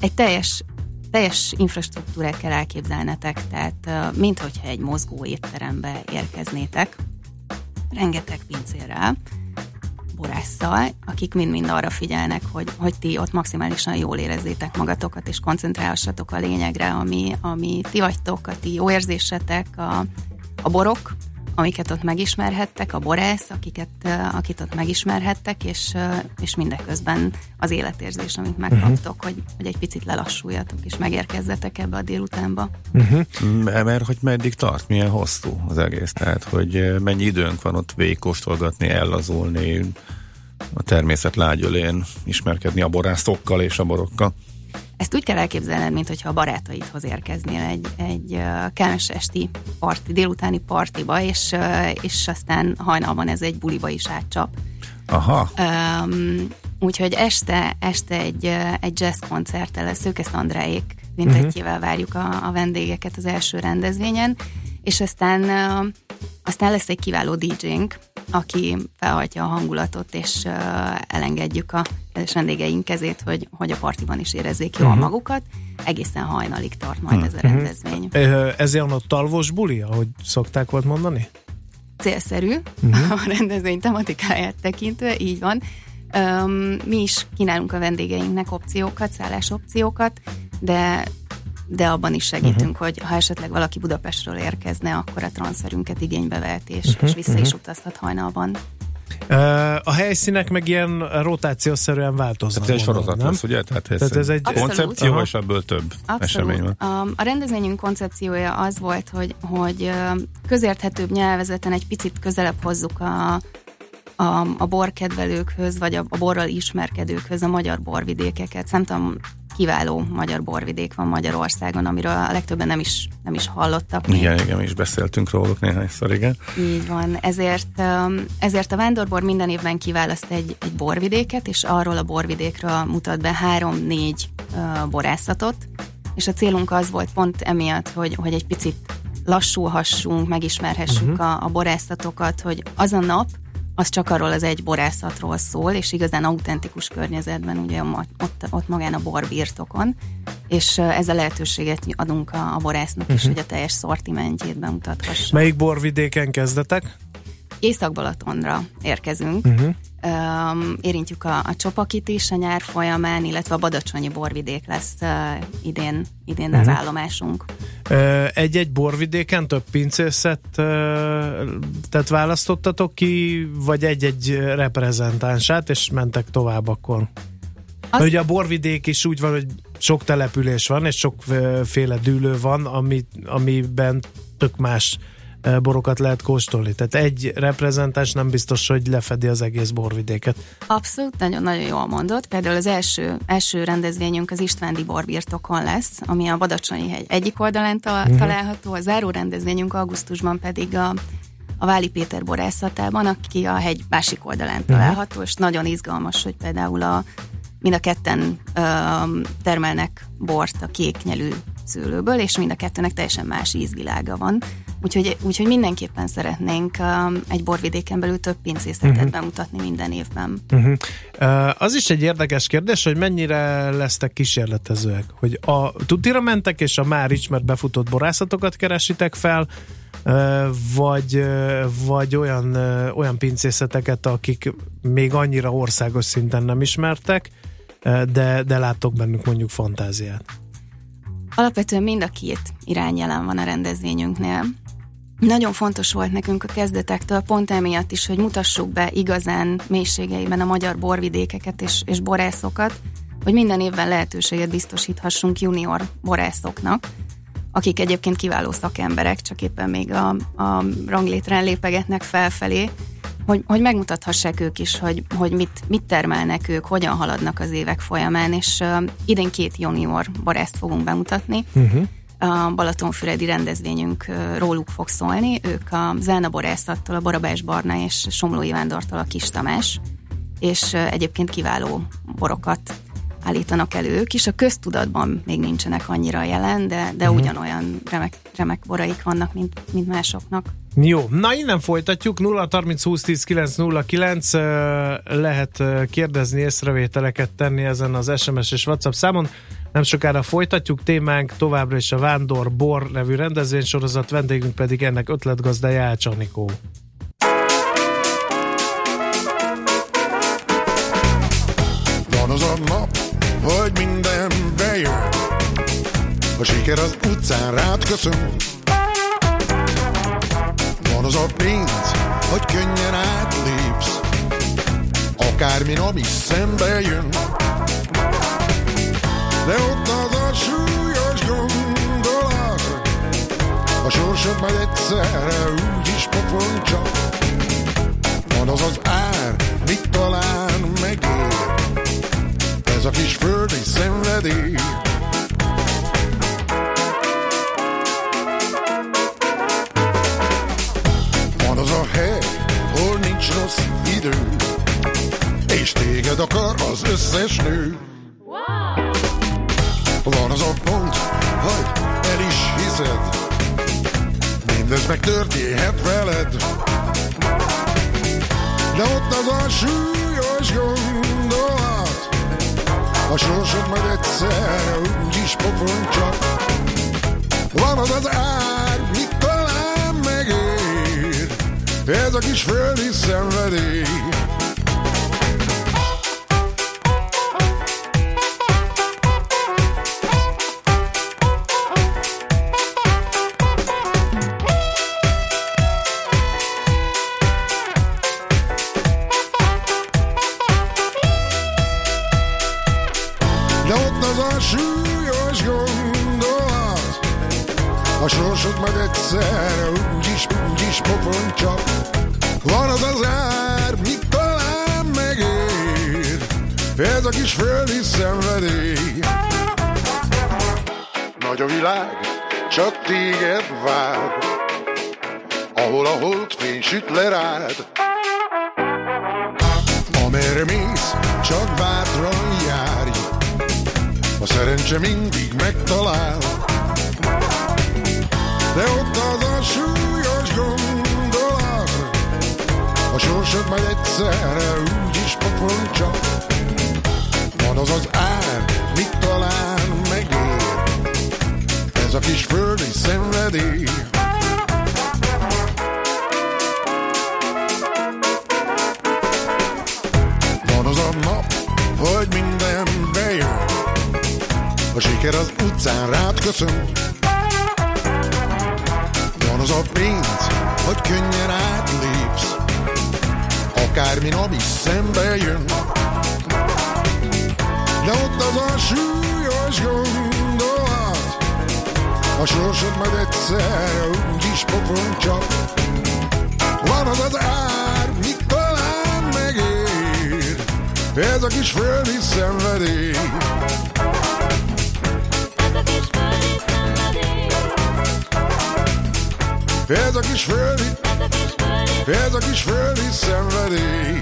Egy teljes infrastruktúrát kell elképzelnetek, tehát minthogyha egy mozgó étterembe érkeznétek, rengeteg pincérrel, borásszal, akik mind-mind arra figyelnek, hogy ti ott maximálisan jól érezzétek magatokat, és koncentrálhassatok a lényegre, ami ti vagytok, a ti jó érzésetek, a borok, amiket ott megismerhettek, a borász, akit ott megismerhettek, és mindeközben az életérzés, amit megkaptok, hogy egy picit lelassuljatok, és megérkezzetek ebbe a délutánba. Mert hogy meddig tart, milyen hosszú az egész, tehát hogy mennyi időnk van ott végigkóstolgatni, ellazulni, a természet lágyölén ismerkedni a borászokkal és a borokkal. Ezt úgy kell elképzelned, mint hogyha a barátaidhoz érkeznél egy kellemes esti parti, délutáni partiba, és aztán hajnalban ez egy buliba is átcsap. Aha. Úgyhogy este egy jazz koncerttel lesz, Szőkesz Andráék vintetjével várjuk a vendégeket az első rendezvényen, és aztán lesz egy kiváló DJ-nk, aki felhajtja a hangulatot, és elengedjük a vendégeink kezét, hogy a partiban is érezzék jól magukat. Egészen hajnalig tart majd ez a rendezvény. Ez ilyen a talvos buli, ahogy szokták volt mondani? Célszerű a rendezvény tematikáját tekintve, így van. Mi is kínálunk a vendégeinknek opciókat, szállásopciókat, de abban is segítünk, hogy ha esetleg valaki Budapestről érkezne, akkor a transzerünket igénybe vehet, és vissza is utazhat hajnalban. A helyszínek meg ilyen rotációszerűen változnak. Ez egy sorozat lesz, ugye? Tehát ez egy koncepció, és ebből több esemény van. A rendezvényünk koncepciója az volt, hogy közérthetőbb nyelvezeten egy picit közelebb hozzuk a borkedvelőkhöz, vagy a borral ismerkedőkhöz a magyar borvidékeket. Számtalan kiváló magyar borvidék van Magyarországon, amiről a legtöbben nem is hallottak. Igen, mi is beszéltünk róluk néhányszor, igen. Így van, ezért a Vándor Bor minden évben kiválaszt egy borvidéket, és arról a borvidékről mutat be 3-4 borászatot, és a célunk az volt pont emiatt, hogy egy picit lassulhassunk, megismerhessük a borászatokat, hogy az a nap, az csak arról az egy borászatról szól, és igazán autentikus környezetben, ugye ott magán a borbirtokon, és ez a lehetőséget adunk a borásznak is, hogy a teljes szortimentjét bemutathassa. Melyik borvidéken kezdetek? Észak-Balatonra érkezünk. Érintjük a Csopakit is a nyár folyamán, illetve a Badacsonyi borvidék lesz idén az állomásunk. Egy-egy borvidéken több pincészetet választottatok ki, vagy egy-egy reprezentánsát, és mentek tovább akkor? Ugye a borvidék is úgy van, hogy sok település van, és sokféle dűlő van, amiben tök más borokat lehet kóstolni. Tehát egy reprezentáns nem biztos, hogy lefedi az egész borvidéket. Abszolút, nagyon-nagyon jól mondod. Például az első rendezvényünk az Istvándi borbirtokon lesz, ami a Badacsonyi hegy egyik oldalán található. A záró rendezvényünk augusztusban pedig a Váli Péter borászatában, aki a hegy másik oldalán található, és nagyon izgalmas, hogy például mind a ketten termelnek bort a kéknyelű szőlőből, és mind a kettőnek teljesen más ízvilága van. Úgyhogy mindenképpen szeretnénk egy borvidéken belül több pincészetet bemutatni minden évben. Az is egy érdekes kérdés, hogy mennyire lesztek kísérletezőek. Hogy a tutira mentek, és a már ismert befutott borászatokat keresitek fel, vagy olyan pincészeteket, akik még annyira országos szinten nem ismertek, de láttok bennük mondjuk fantáziát. Alapvetően mind a két irány jelen van a rendezvényünknél. Nagyon fontos volt nekünk a kezdetektől, pont emiatt is, hogy mutassuk be igazán mélységeiben a magyar borvidékeket és borászokat, hogy minden évben lehetőséget biztosíthassunk junior borászoknak, akik egyébként kiváló szakemberek, csak éppen még a ranglétrán lépegetnek felfelé, hogy megmutathassák ők is, hogy mit termelnek ők, hogyan haladnak az évek folyamán, és idén 2 junior borászt fogunk bemutatni. A balatonfüredi rendezvényünk róluk fog szólni. Ők a Zána borászattól, a Barabás Barna és Somlói Vándortól a Kis Tamás, és egyébként kiváló borokat állítanak elő ők is. A köztudatban még nincsenek annyira jelen, de ugyanolyan remek boraik vannak, mint másoknak. Jó, na innen folytatjuk, 0-30-20-10-9-09, lehet kérdezni, észrevételeket tenni ezen az SMS és WhatsApp számon. Nem sokára folytatjuk, témánk továbbra is a Vándor Bor nevű rendezvénysorozat, vendégünk pedig ennek ötletgazdája Ács Anikó. Van az a nap, hogy minden bejön, a siker az utcán rád köszön. Van az a pénz, hogy könnyen átlépsz, akármi nap is szembe jön. De ott az a súlyos gondolat, a sorsod majd egyszerre úgyis pofon csap. Van az az ár, mit talán megér, ez a kis földi szenvedély. Az a hely, hol nincs rossz idő, és téged akar az összes nő. Van az a pont, hogy el is hiszed, mindez megtörténhet veled. De ott az a súlyos gondolat, a sorsod majd egyszer úgyis pofon csap. Van az az ár, mit talán megér, ez a kis földi szenvedély. A sorsod majd egyszer úgyis pofon csap. Van az az ár, mit talán megér, ez a kis földi szenvedély. Nagy a világ, csak téged vár, ahol a holdfény süt le rád. Amerre mész, csak bátran járj, a szerencse mindig megtalál. De ott az a súlyos gondolat, a sorsod majd egyszerre úgyis pofon csap. Van az az ár, mit talán megér, ez a kis földi szenvedély. Van az a nap, hogy minden bejön, a siker az utcán rád köszön. Van az a pénz, hogy könnyen átlépsz, akármin, ami szembe jön. De ott az a súlyos gondolat, a sorsod majd egyszer úgyis pofon csap. Van az az ár, mit talán megér, ez a kis földi szenvedély. Ez a kis földi, ez a kis földi szenvedély.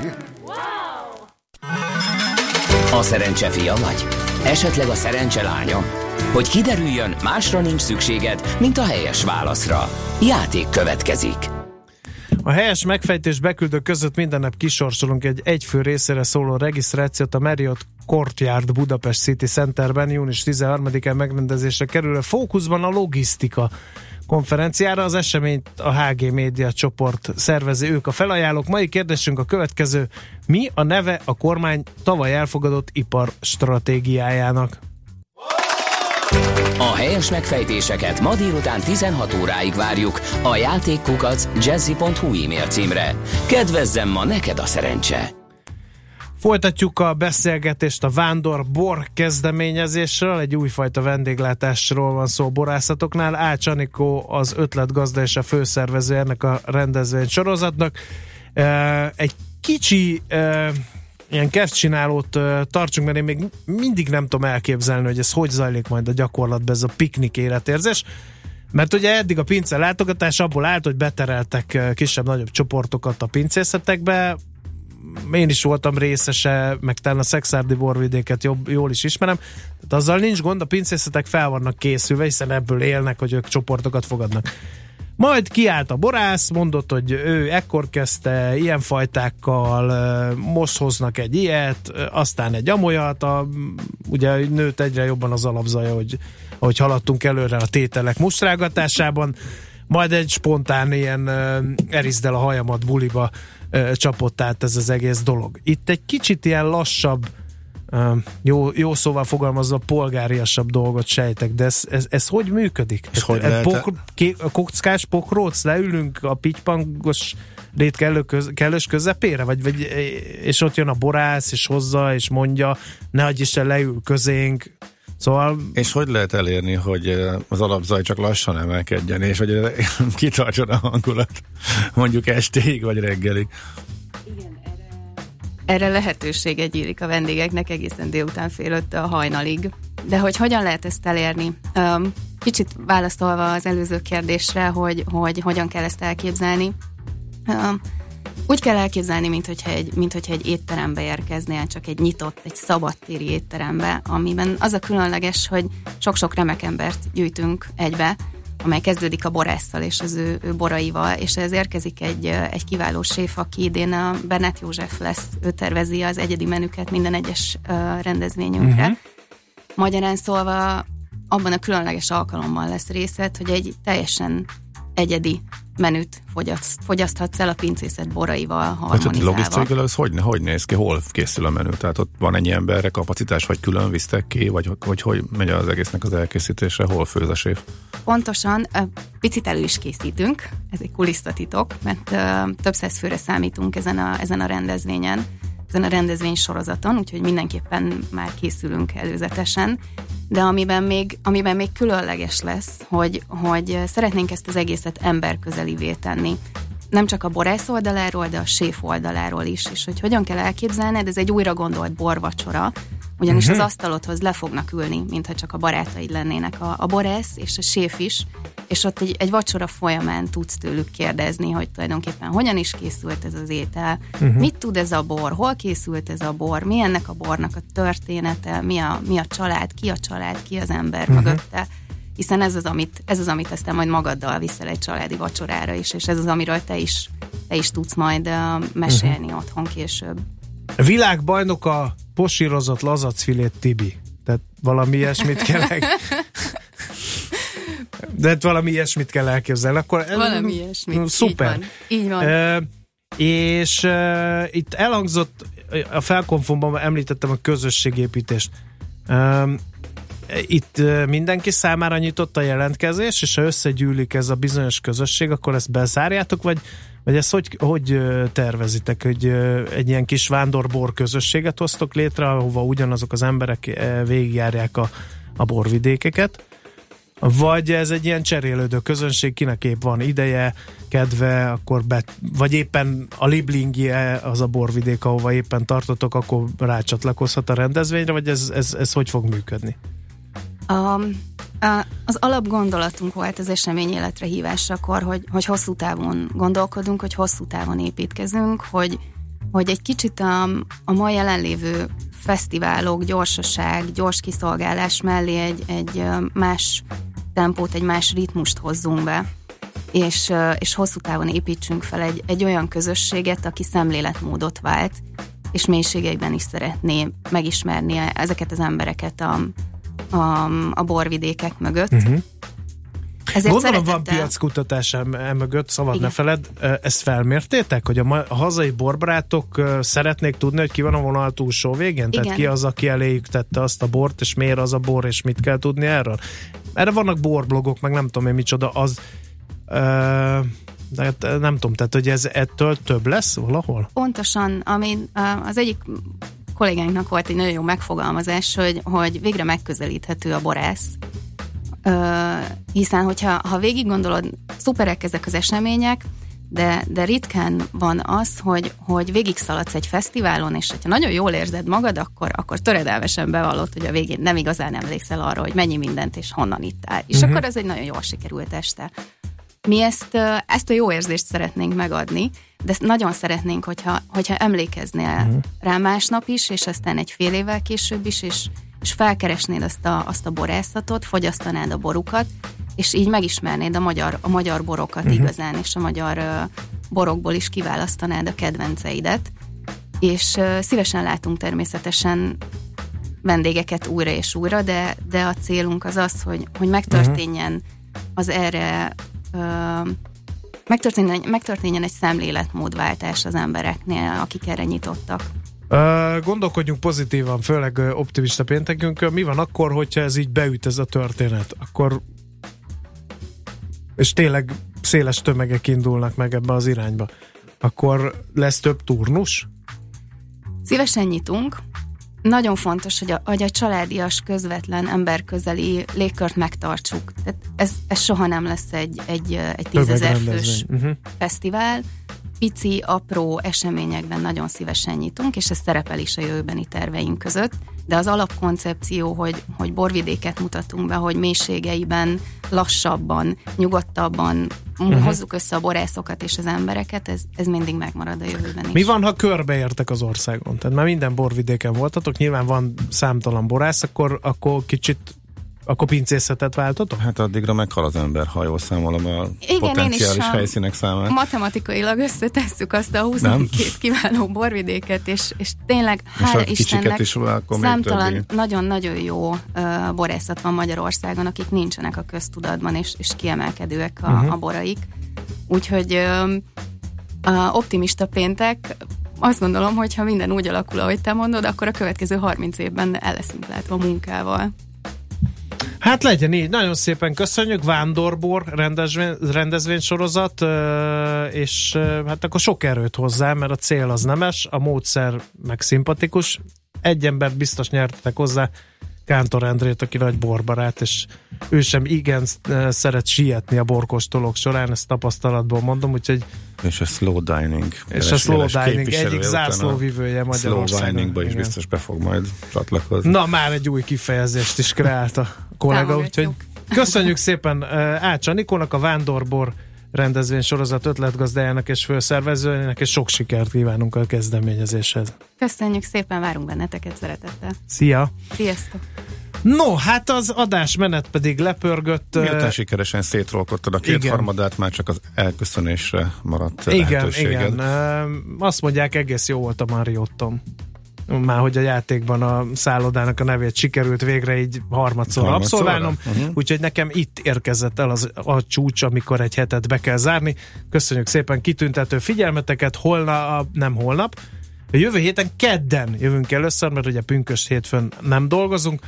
Wow! A szerencse fia vagy? Esetleg a szerencse lánya? Hogy kiderüljön, másra nincs szükséged, mint a helyes válaszra. Játék következik. A helyes megfejtés beküldők között minden nap kisorsolunk egy egyfő részére szóló regisztrációt a Marriott Courtyard Budapest City Centerben. Június 13-án megrendezésre kerül. A fókuszban a logisztika konferenciára. Az eseményt a HG Média csoport szervezi, ők a felajánlók. Mai kérdésünk a következő: mi a neve a kormány tavaly elfogadott iparstratégiájának? A helyes megfejtéseket ma délután 16 óráig várjuk a játékkukac@jazzy.hu e-mail címre. Kedvezzen ma neked a szerencse! Folytatjuk a beszélgetést a Vándor Bor kezdeményezésről, egy újfajta vendéglátásról van szó borászatoknál. Ács Anikó az ötletgazda és a főszervező ennek a rendezvény sorozatnak. Egy kicsi ilyen kertcsinálót tartsunk, mert én még mindig nem tudom elképzelni, hogy ez hogy zajlik majd a gyakorlatban, ez a piknik életérzés. Mert ugye eddig a pince látogatás abból állt, hogy betereltek kisebb-nagyobb csoportokat a pincészetekbe. Én is voltam részese, meg talán a szexárdi borvidéket jól is ismerem. Tehát azzal nincs gond, a pincészetek fel vannak készülve, hiszen ebből élnek, hogy ők csoportokat fogadnak. Majd kiállt a borász, mondott, hogy ő ekkor kezdte, ilyen fajtákkal, most hoznak egy ilyet, aztán egy amolyat, ugye nőtt egyre jobban az alapzaja, hogy haladtunk előre a tételek mustrágatásában, majd egy spontán ilyen erizd el a hajamat buliba csapott át ez az egész dolog. Itt egy kicsit ilyen lassabb, jó szóval fogalmazva, polgáriasabb dolgot sejtek, de ez hogy működik? Kockás pokróc, leülünk a pitypangos rét kellős közepére? Vagy, és ott jön a borász, és hozza, és mondja, ne adj Isten, leül közénk. Szóval... És hogy lehet elérni, hogy az alapzaj csak lassan emelkedjen, és hogy kitartson a hangulat mondjuk estéig, vagy reggelig? Igen, erre lehetősége nyílik a vendégeknek egészen délután 4:30 a hajnalig. De hogy hogyan lehet ezt elérni? Kicsit válaszolva az előző kérdésre, hogy hogyan kell ezt elképzelni. Úgy kell elképzelni, minthogyha egy étterembe érkeznél, csak egy nyitott, egy szabadtéri étterembe, amiben az a különleges, hogy sok-sok remek embert gyűjtünk egybe, amely kezdődik a borásszal és az ő boraival, és ez érkezik egy kiváló séf, aki idén a Bernát József lesz, ő tervezi az egyedi menüket minden egyes rendezvényünkre. Uh-huh. Magyarán szólva abban a különleges alkalommal lesz részed, hogy egy teljesen egyedi menüt fogyaszthatsz el a pincészet boraival harmonizálva. Hát logisztikailag ez hogy néz ki? Hol készül a menü? Tehát ott van ennyi emberre kapacitás, vagy külön visztek ki, vagy hogy megy az egésznek az elkészítése? Hol főz a séf? Pontosan, picit elő is készítünk, ez egy kulisszatitok, mert több száz főre számítunk ezen a rendezvényen, ezen a rendezvény sorozaton, úgyhogy mindenképpen már készülünk előzetesen. De amiben még különleges lesz, hogy szeretnénk ezt az egészet emberközelivé tenni. Nem csak a borász oldaláról, de a séf oldaláról is. És hogy hogyan kell elképzelned, ez egy újra gondolt borvacsora, ugyanis az asztalodhoz le fognak ülni, mintha csak a barátaid lennének a borász és a séf is, és ott egy vacsora folyamán tudsz tőlük kérdezni, hogy tulajdonképpen hogyan is készült ez az étel, mit tud ez a bor, hol készült ez a bor, mi ennek a bornak a története, mi a család, ki az ember mögötte, hiszen ez az, amit aztán majd magaddal viszel egy családi vacsorára is, és ez az, amiről te is tudsz majd mesélni otthon később. Világbajnok a posírozott lazacfilét Tibi. Tehát valami ilyesmit kell de valami ilyesmit kell elképzelni. Akkor valami ilyesmit. Szuper. Így van. Itt elhangzott, a felkonfomban említettem a közösségépítést. Itt mindenki számára nyitott a jelentkezés, és ha összegyűlik ez a bizonyos közösség, akkor ezt bezárjátok, vagy ezt hogy tervezitek, hogy egy ilyen kis vándorbor közösséget hoztok létre, ahova ugyanazok az emberek végigjárják a borvidékeket? Vagy ez egy ilyen cserélődő közönség, kinek épp van ideje, kedve, akkor vagy éppen a Liblingie az a borvidék, ahova éppen tartotok, akkor rácsatlakozhat a rendezvényre, vagy ez hogy fog működni? Az alapgondolatunk volt az esemény életre hívásakor, hogy hosszú távon gondolkodunk, hogy hosszú távon építkezünk, hogy egy kicsit a ma jelenlévő fesztiválok, gyorsaság, gyors kiszolgálás mellé egy más tempót, egy más ritmust hozzunk be, és hosszú távon építsünk fel egy olyan közösséget, aki szemléletmódot vált, és mélységeiben is szeretné megismerni ezeket az embereket a borvidékek mögött. Ezért gondolom van piackutatás mögött, szabad ne feled. Ezt felmértétek, hogy a hazai borbarátok szeretnék tudni, hogy ki van a vonal túlsó végén? Igen. Tehát ki az, aki eléjük tette azt a bort, és miért az a bor, és mit kell tudni erről? Erre vannak borblogok, meg nem tudom én micsoda, nem tudom, tehát hogy ez ettől több lesz valahol? Pontosan, ami az egyik kollégáinknak volt egy nagyon jó megfogalmazás, hogy végre megközelíthető a borász. Hiszen, hogyha végig gondolod, szuperek ezek az események, de ritkán van az, hogy végig szaladsz egy fesztiválon, és ha nagyon jól érzed magad, akkor töredelmesen bevallod, hogy a végén nem igazán emlékszel arra, hogy mennyi mindent és honnan itt áll. És akkor ez egy nagyon jól sikerült este. Mi ezt a jó érzést szeretnénk megadni, de nagyon szeretnénk, hogyha emlékeznél rá másnap is, és aztán egy fél évvel később is, és felkeresnéd azt a borászatot, fogyasztanád a borukat, és így megismernéd a magyar borokat igazán, és a magyar borokból is kiválasztanád a kedvenceidet. És szívesen látunk természetesen vendégeket újra és újra, de a célunk az az, hogy megtörténjen az erre... Megtörténjen egy szemléletmódváltás az embereknél, akik erre nyitottak. Gondolkodjunk pozitívan, főleg optimista péntekünkön. Mi van akkor, hogyha ez így beüt ez a történet? Akkor és tényleg széles tömegek indulnak meg ebbe az irányba. Akkor lesz több turnus? Szívesen nyitunk. Nagyon fontos, hogy a családias, közvetlen, emberközeli légkört megtartsuk. Tehát ez soha nem lesz egy 10 000 fős fesztivál, pici, apró eseményekben nagyon szívesen nyitunk, és ez szerepel is a jövőbeni terveink között, de az alapkoncepció, hogy borvidéket mutatunk be, hogy mélységeiben, lassabban, nyugodtabban hozzuk össze a borászokat és az embereket, ez mindig megmarad a jövőben is. Mi van, ha körbeértek az országon? Tehát már minden borvidéken voltatok, nyilván van számtalan borász, akkor kicsit pincészetet váltotok? Hát addigra meghal az ember, ha jól számolom a potenciális helyszínek számát. Matematikailag összetesszük azt a 22 kiváló borvidéket, és tényleg, hála Istennek, számtalan nagyon-nagyon jó borászat van Magyarországon, akik nincsenek a köztudatban, és kiemelkedőek a boraik. Úgyhogy optimista péntek. Azt gondolom, hogy ha minden úgy alakul, ahogy te mondod, akkor a következő 30 évben el leszünk látva a munkával. Hát legyen így, nagyon szépen köszönjük, Vándor Bor rendezvénysorozat, és hát akkor sok erőt hozzá, mert a cél az nemes, a módszer meg szimpatikus. Egy embert biztos nyertetek hozzá, Kántor Endrét, aki nagy borbarát, és ő sem igen szeret sietni a borkóstolók során, ezt tapasztalatból mondom, úgyhogy... És a slow dining. És a slow dining egyik zászlóvivője Magyarországon. Slow diningba is biztos be fog majd csatlakozni. Na, már egy új kifejezést is kreált a kollega, úgyhogy köszönjük szépen Ács Anikónak, a Vándor Bor rendezvénysorozat ötletgazdájának és főszervezőjének, és sok sikert kívánunk a kezdeményezéshez. Köszönjük szépen, várunk benneteket szeretettel. Szia! Sziasztok! No, hát az adásmenet pedig lepörgött. Miután sikeresen szétrolkodtad a kétharmadát, már csak az elköszönésre maradt lehetőséged. Igen. Azt mondják, egész jó volt a Mariottom. Már hogy a játékban a szállodának a nevét sikerült végre így harmadszorra abszolválnom, úgyhogy nekem itt érkezett el a csúcs, amikor egy hetet be kell zárni. Köszönjük szépen kitüntető figyelmeteket, jövő héten kedden jövünk először, mert ugye pünkösd hétfőn nem dolgozunk,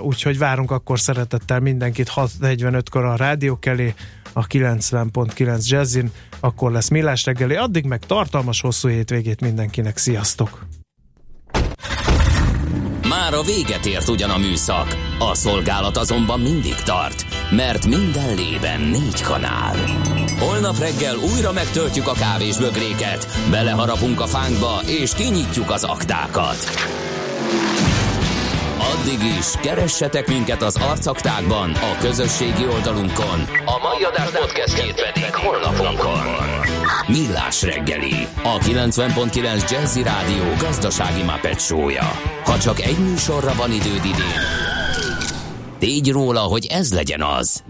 úgyhogy várunk akkor szeretettel mindenkit 6:45-kor a rádiók elé, a 90.9 Jazzin, akkor lesz Millás reggeli, addig meg tartalmas hosszú hétvégét mindenkinek, sziasztok! Már a véget ért ugyan a műszak, a szolgálat azonban mindig tart, mert minden lében 4 kanál. Holnap reggel újra megtöltjük a kávésbögréket, beleharapunk a fánkba és kinyitjuk az aktákat. Addig is, keressetek minket az arcaktákban, a közösségi oldalunkon. A mai adás podcastjét pedig honlapunkon. Millás reggeli, a 90.9 Jazzy Rádió gazdasági Muppet show-ja. Ha csak egy műsorra van időd idén, tégy róla, hogy ez legyen az.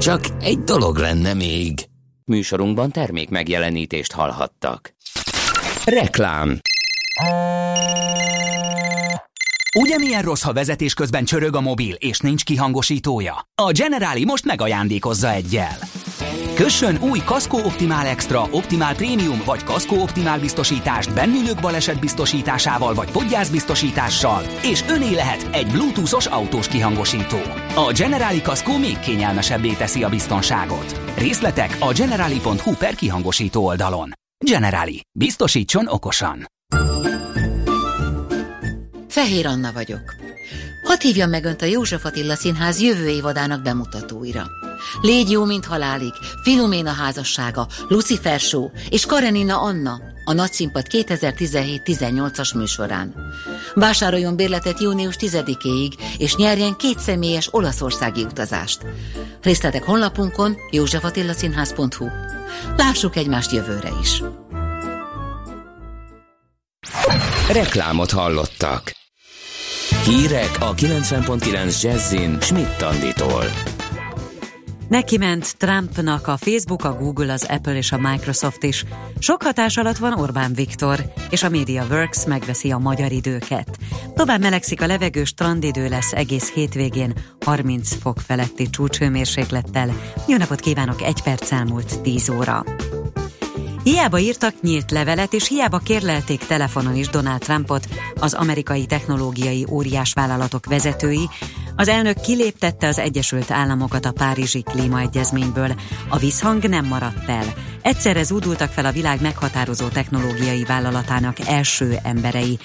Csak egy dolog lenne még. Műsorunkban termék megjelenítést hallhattak. Reklám. Ugye milyen rossz, ha vezetés közben csörög a mobil, és nincs kihangosítója? A Generáli most megajándékozza egyel. Kössön új Kaskó Optimál Extra, Optimál Prémium vagy Kaskó Optimál biztosítást bennülők baleset biztosításával vagy podgyász biztosítással, és öné lehet egy Bluetooth-os autós kihangosító. A Generáli Kaskó még kényelmesebbé teszi a biztonságot. Részletek a generali.hu/kihangosító oldalon. Generáli. Biztosítson okosan. Fehér Anna vagyok. Hadd hívjam meg Önt a József Attila Színház jövő évadának bemutatóira. Légy jó, mint halálig, Filoména házassága, Lucifer Show és Karenina Anna a Nagyszínpad 2017-18-as műsorán. Vásároljon bérletet június 10-éig, és nyerjen 2 személyes olaszországi utazást. Részletek honlapunkon, józsefattilaszínház.hu. Lássuk egymást jövőre is. Reklámot hallottak. Hírek a 90.9 Jazzin Schmidt Anditól. Neki ment Trumpnak a Facebook, a Google, az Apple és a Microsoft is. Sok hatás alatt van Orbán Viktor, és a MediaWorks megveszi a magyar időket. Tovább melegszik a levegő, strandidő lesz egész hétvégén 30 fok feletti csúcshőmérséklettel. Jó napot kívánok, 1 perc elmúlt 10 óra. Hiába írtak nyílt levelet, és hiába kérlelték telefonon is Donald Trumpot az amerikai technológiai óriásvállalatok vezetői, az elnök kiléptette az Egyesült Államokat a Párizsi Klímaegyezményből. A visszhang nem maradt el. Egyszerre zúdultak fel a világ meghatározó technológiai vállalatának első emberei.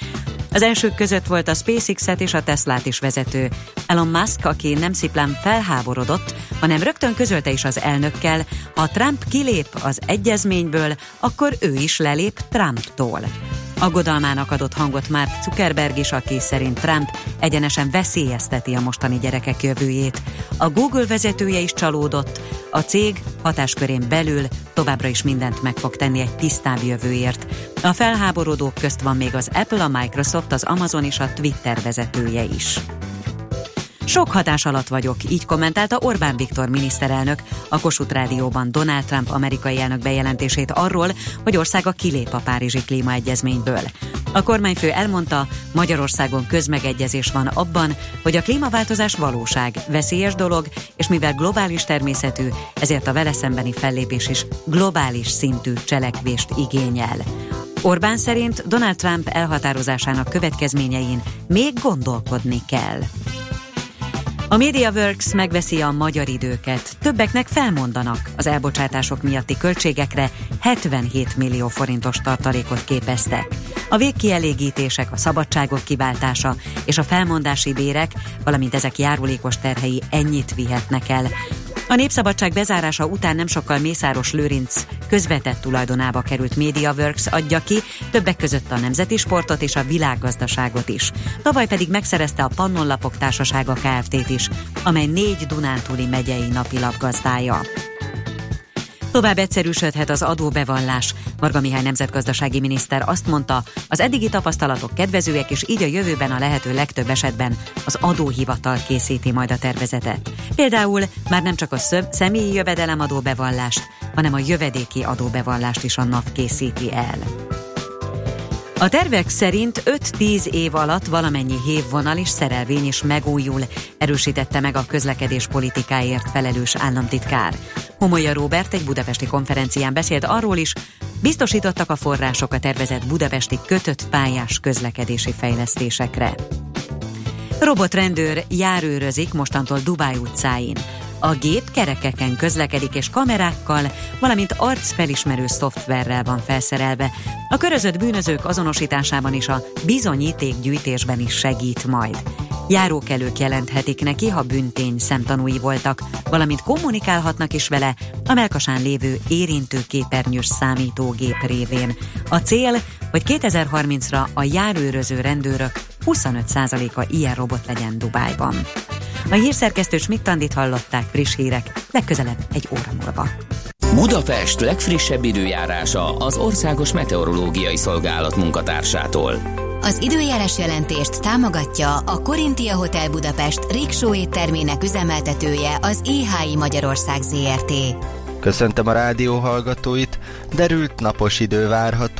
Az elsők között volt a SpaceX-et és a Teslát is vezető. Elon Musk, aki nem sziplán felháborodott, hanem rögtön közölte is az elnökkel, ha Trump kilép az egyezményből, akkor ő is lelép Trumptól. Aggodalmának adott hangot Mark Zuckerberg is, aki szerint Trump egyenesen veszélyezteti a mostani gyerekek jövőjét. A Google vezetője is csalódott, a cég hatáskörén belül továbbra is mindent meg fog tenni egy tisztább jövőért. A felháborodók közt van még az Apple, a Microsoft, az Amazon és a Twitter vezetője is. Sok hatás alatt vagyok, így kommentálta Orbán Viktor miniszterelnök a Kossuth Rádióban Donald Trump amerikai elnök bejelentését arról, hogy országa kilép a Párizsi Klímaegyezményből. A kormányfő elmondta, Magyarországon közmegegyezés van abban, hogy a klímaváltozás valóság, veszélyes dolog, és mivel globális természetű, ezért a vele szembeni fellépés is globális szintű cselekvést igényel. Orbán szerint Donald Trump elhatározásának következményein még gondolkodni kell. A MediaWorks megveszi a magyar időket. Többeknek felmondanak. Az elbocsátások miatti költségekre 77 millió forintos tartalékot képeztek. A végkielégítések, a szabadságok kiváltása és a felmondási bérek, valamint ezek járulékos terhei ennyit vihetnek el. A Népszabadság bezárása után nem sokkal Mészáros Lőrinc közvetett tulajdonába került MediaWorks adja ki, többek között a nemzeti sportot és a világgazdaságot is. Tavaly pedig megszerezte a Pannonlapok Társasága Kft-t is, amely 4 dunántúli megyei napilap gazdája. Tovább egyszerűsödhet az adóbevallás. Varga Mihály nemzetgazdasági miniszter azt mondta, az eddigi tapasztalatok kedvezőek, és így a jövőben a lehető legtöbb esetben az adóhivatal készíti majd a tervezetet. Például már nem csak a személyi jövedelem adóbevallást, hanem a jövedéki adóbevallást is a NAV készíti el. A tervek szerint 5-10 év alatt valamennyi hévvonal és szerelvény is megújul, erősítette meg a közlekedés politikáért felelős államtitkár. Homolya Róbert egy budapesti konferencián beszélt arról is, biztosítottak a források a tervezett budapesti kötött pályás közlekedési fejlesztésekre. Robotrendőr járőrözik mostantól Dubáj utcáin. A gép kerekeken közlekedik és kamerákkal, valamint arcfelismerő szoftverrel van felszerelve. A körözött bűnözők azonosításában és a bizonyítékgyűjtésben is segít majd. Járókelők jelenthetik neki, ha bűntény szemtanúi voltak, valamint kommunikálhatnak is vele a mellkasán lévő érintőképernyős számítógép révén. A cél, hogy 2030-ra a járőröző rendőrök 25%-a ilyen robot legyen Dubájban. A hírszerkesztő Schmidt-Tandit hallották, friss hírek, legközelebb egy óra múlva. Budapest legfrissebb időjárása az Országos Meteorológiai Szolgálat munkatársától. Az időjárás jelentést támogatja a Corinthia Hotel Budapest Riksó éttermének üzemeltetője, az IHI Magyarország Zrt. Köszöntöm a rádió hallgatóit, derült napos idő várható.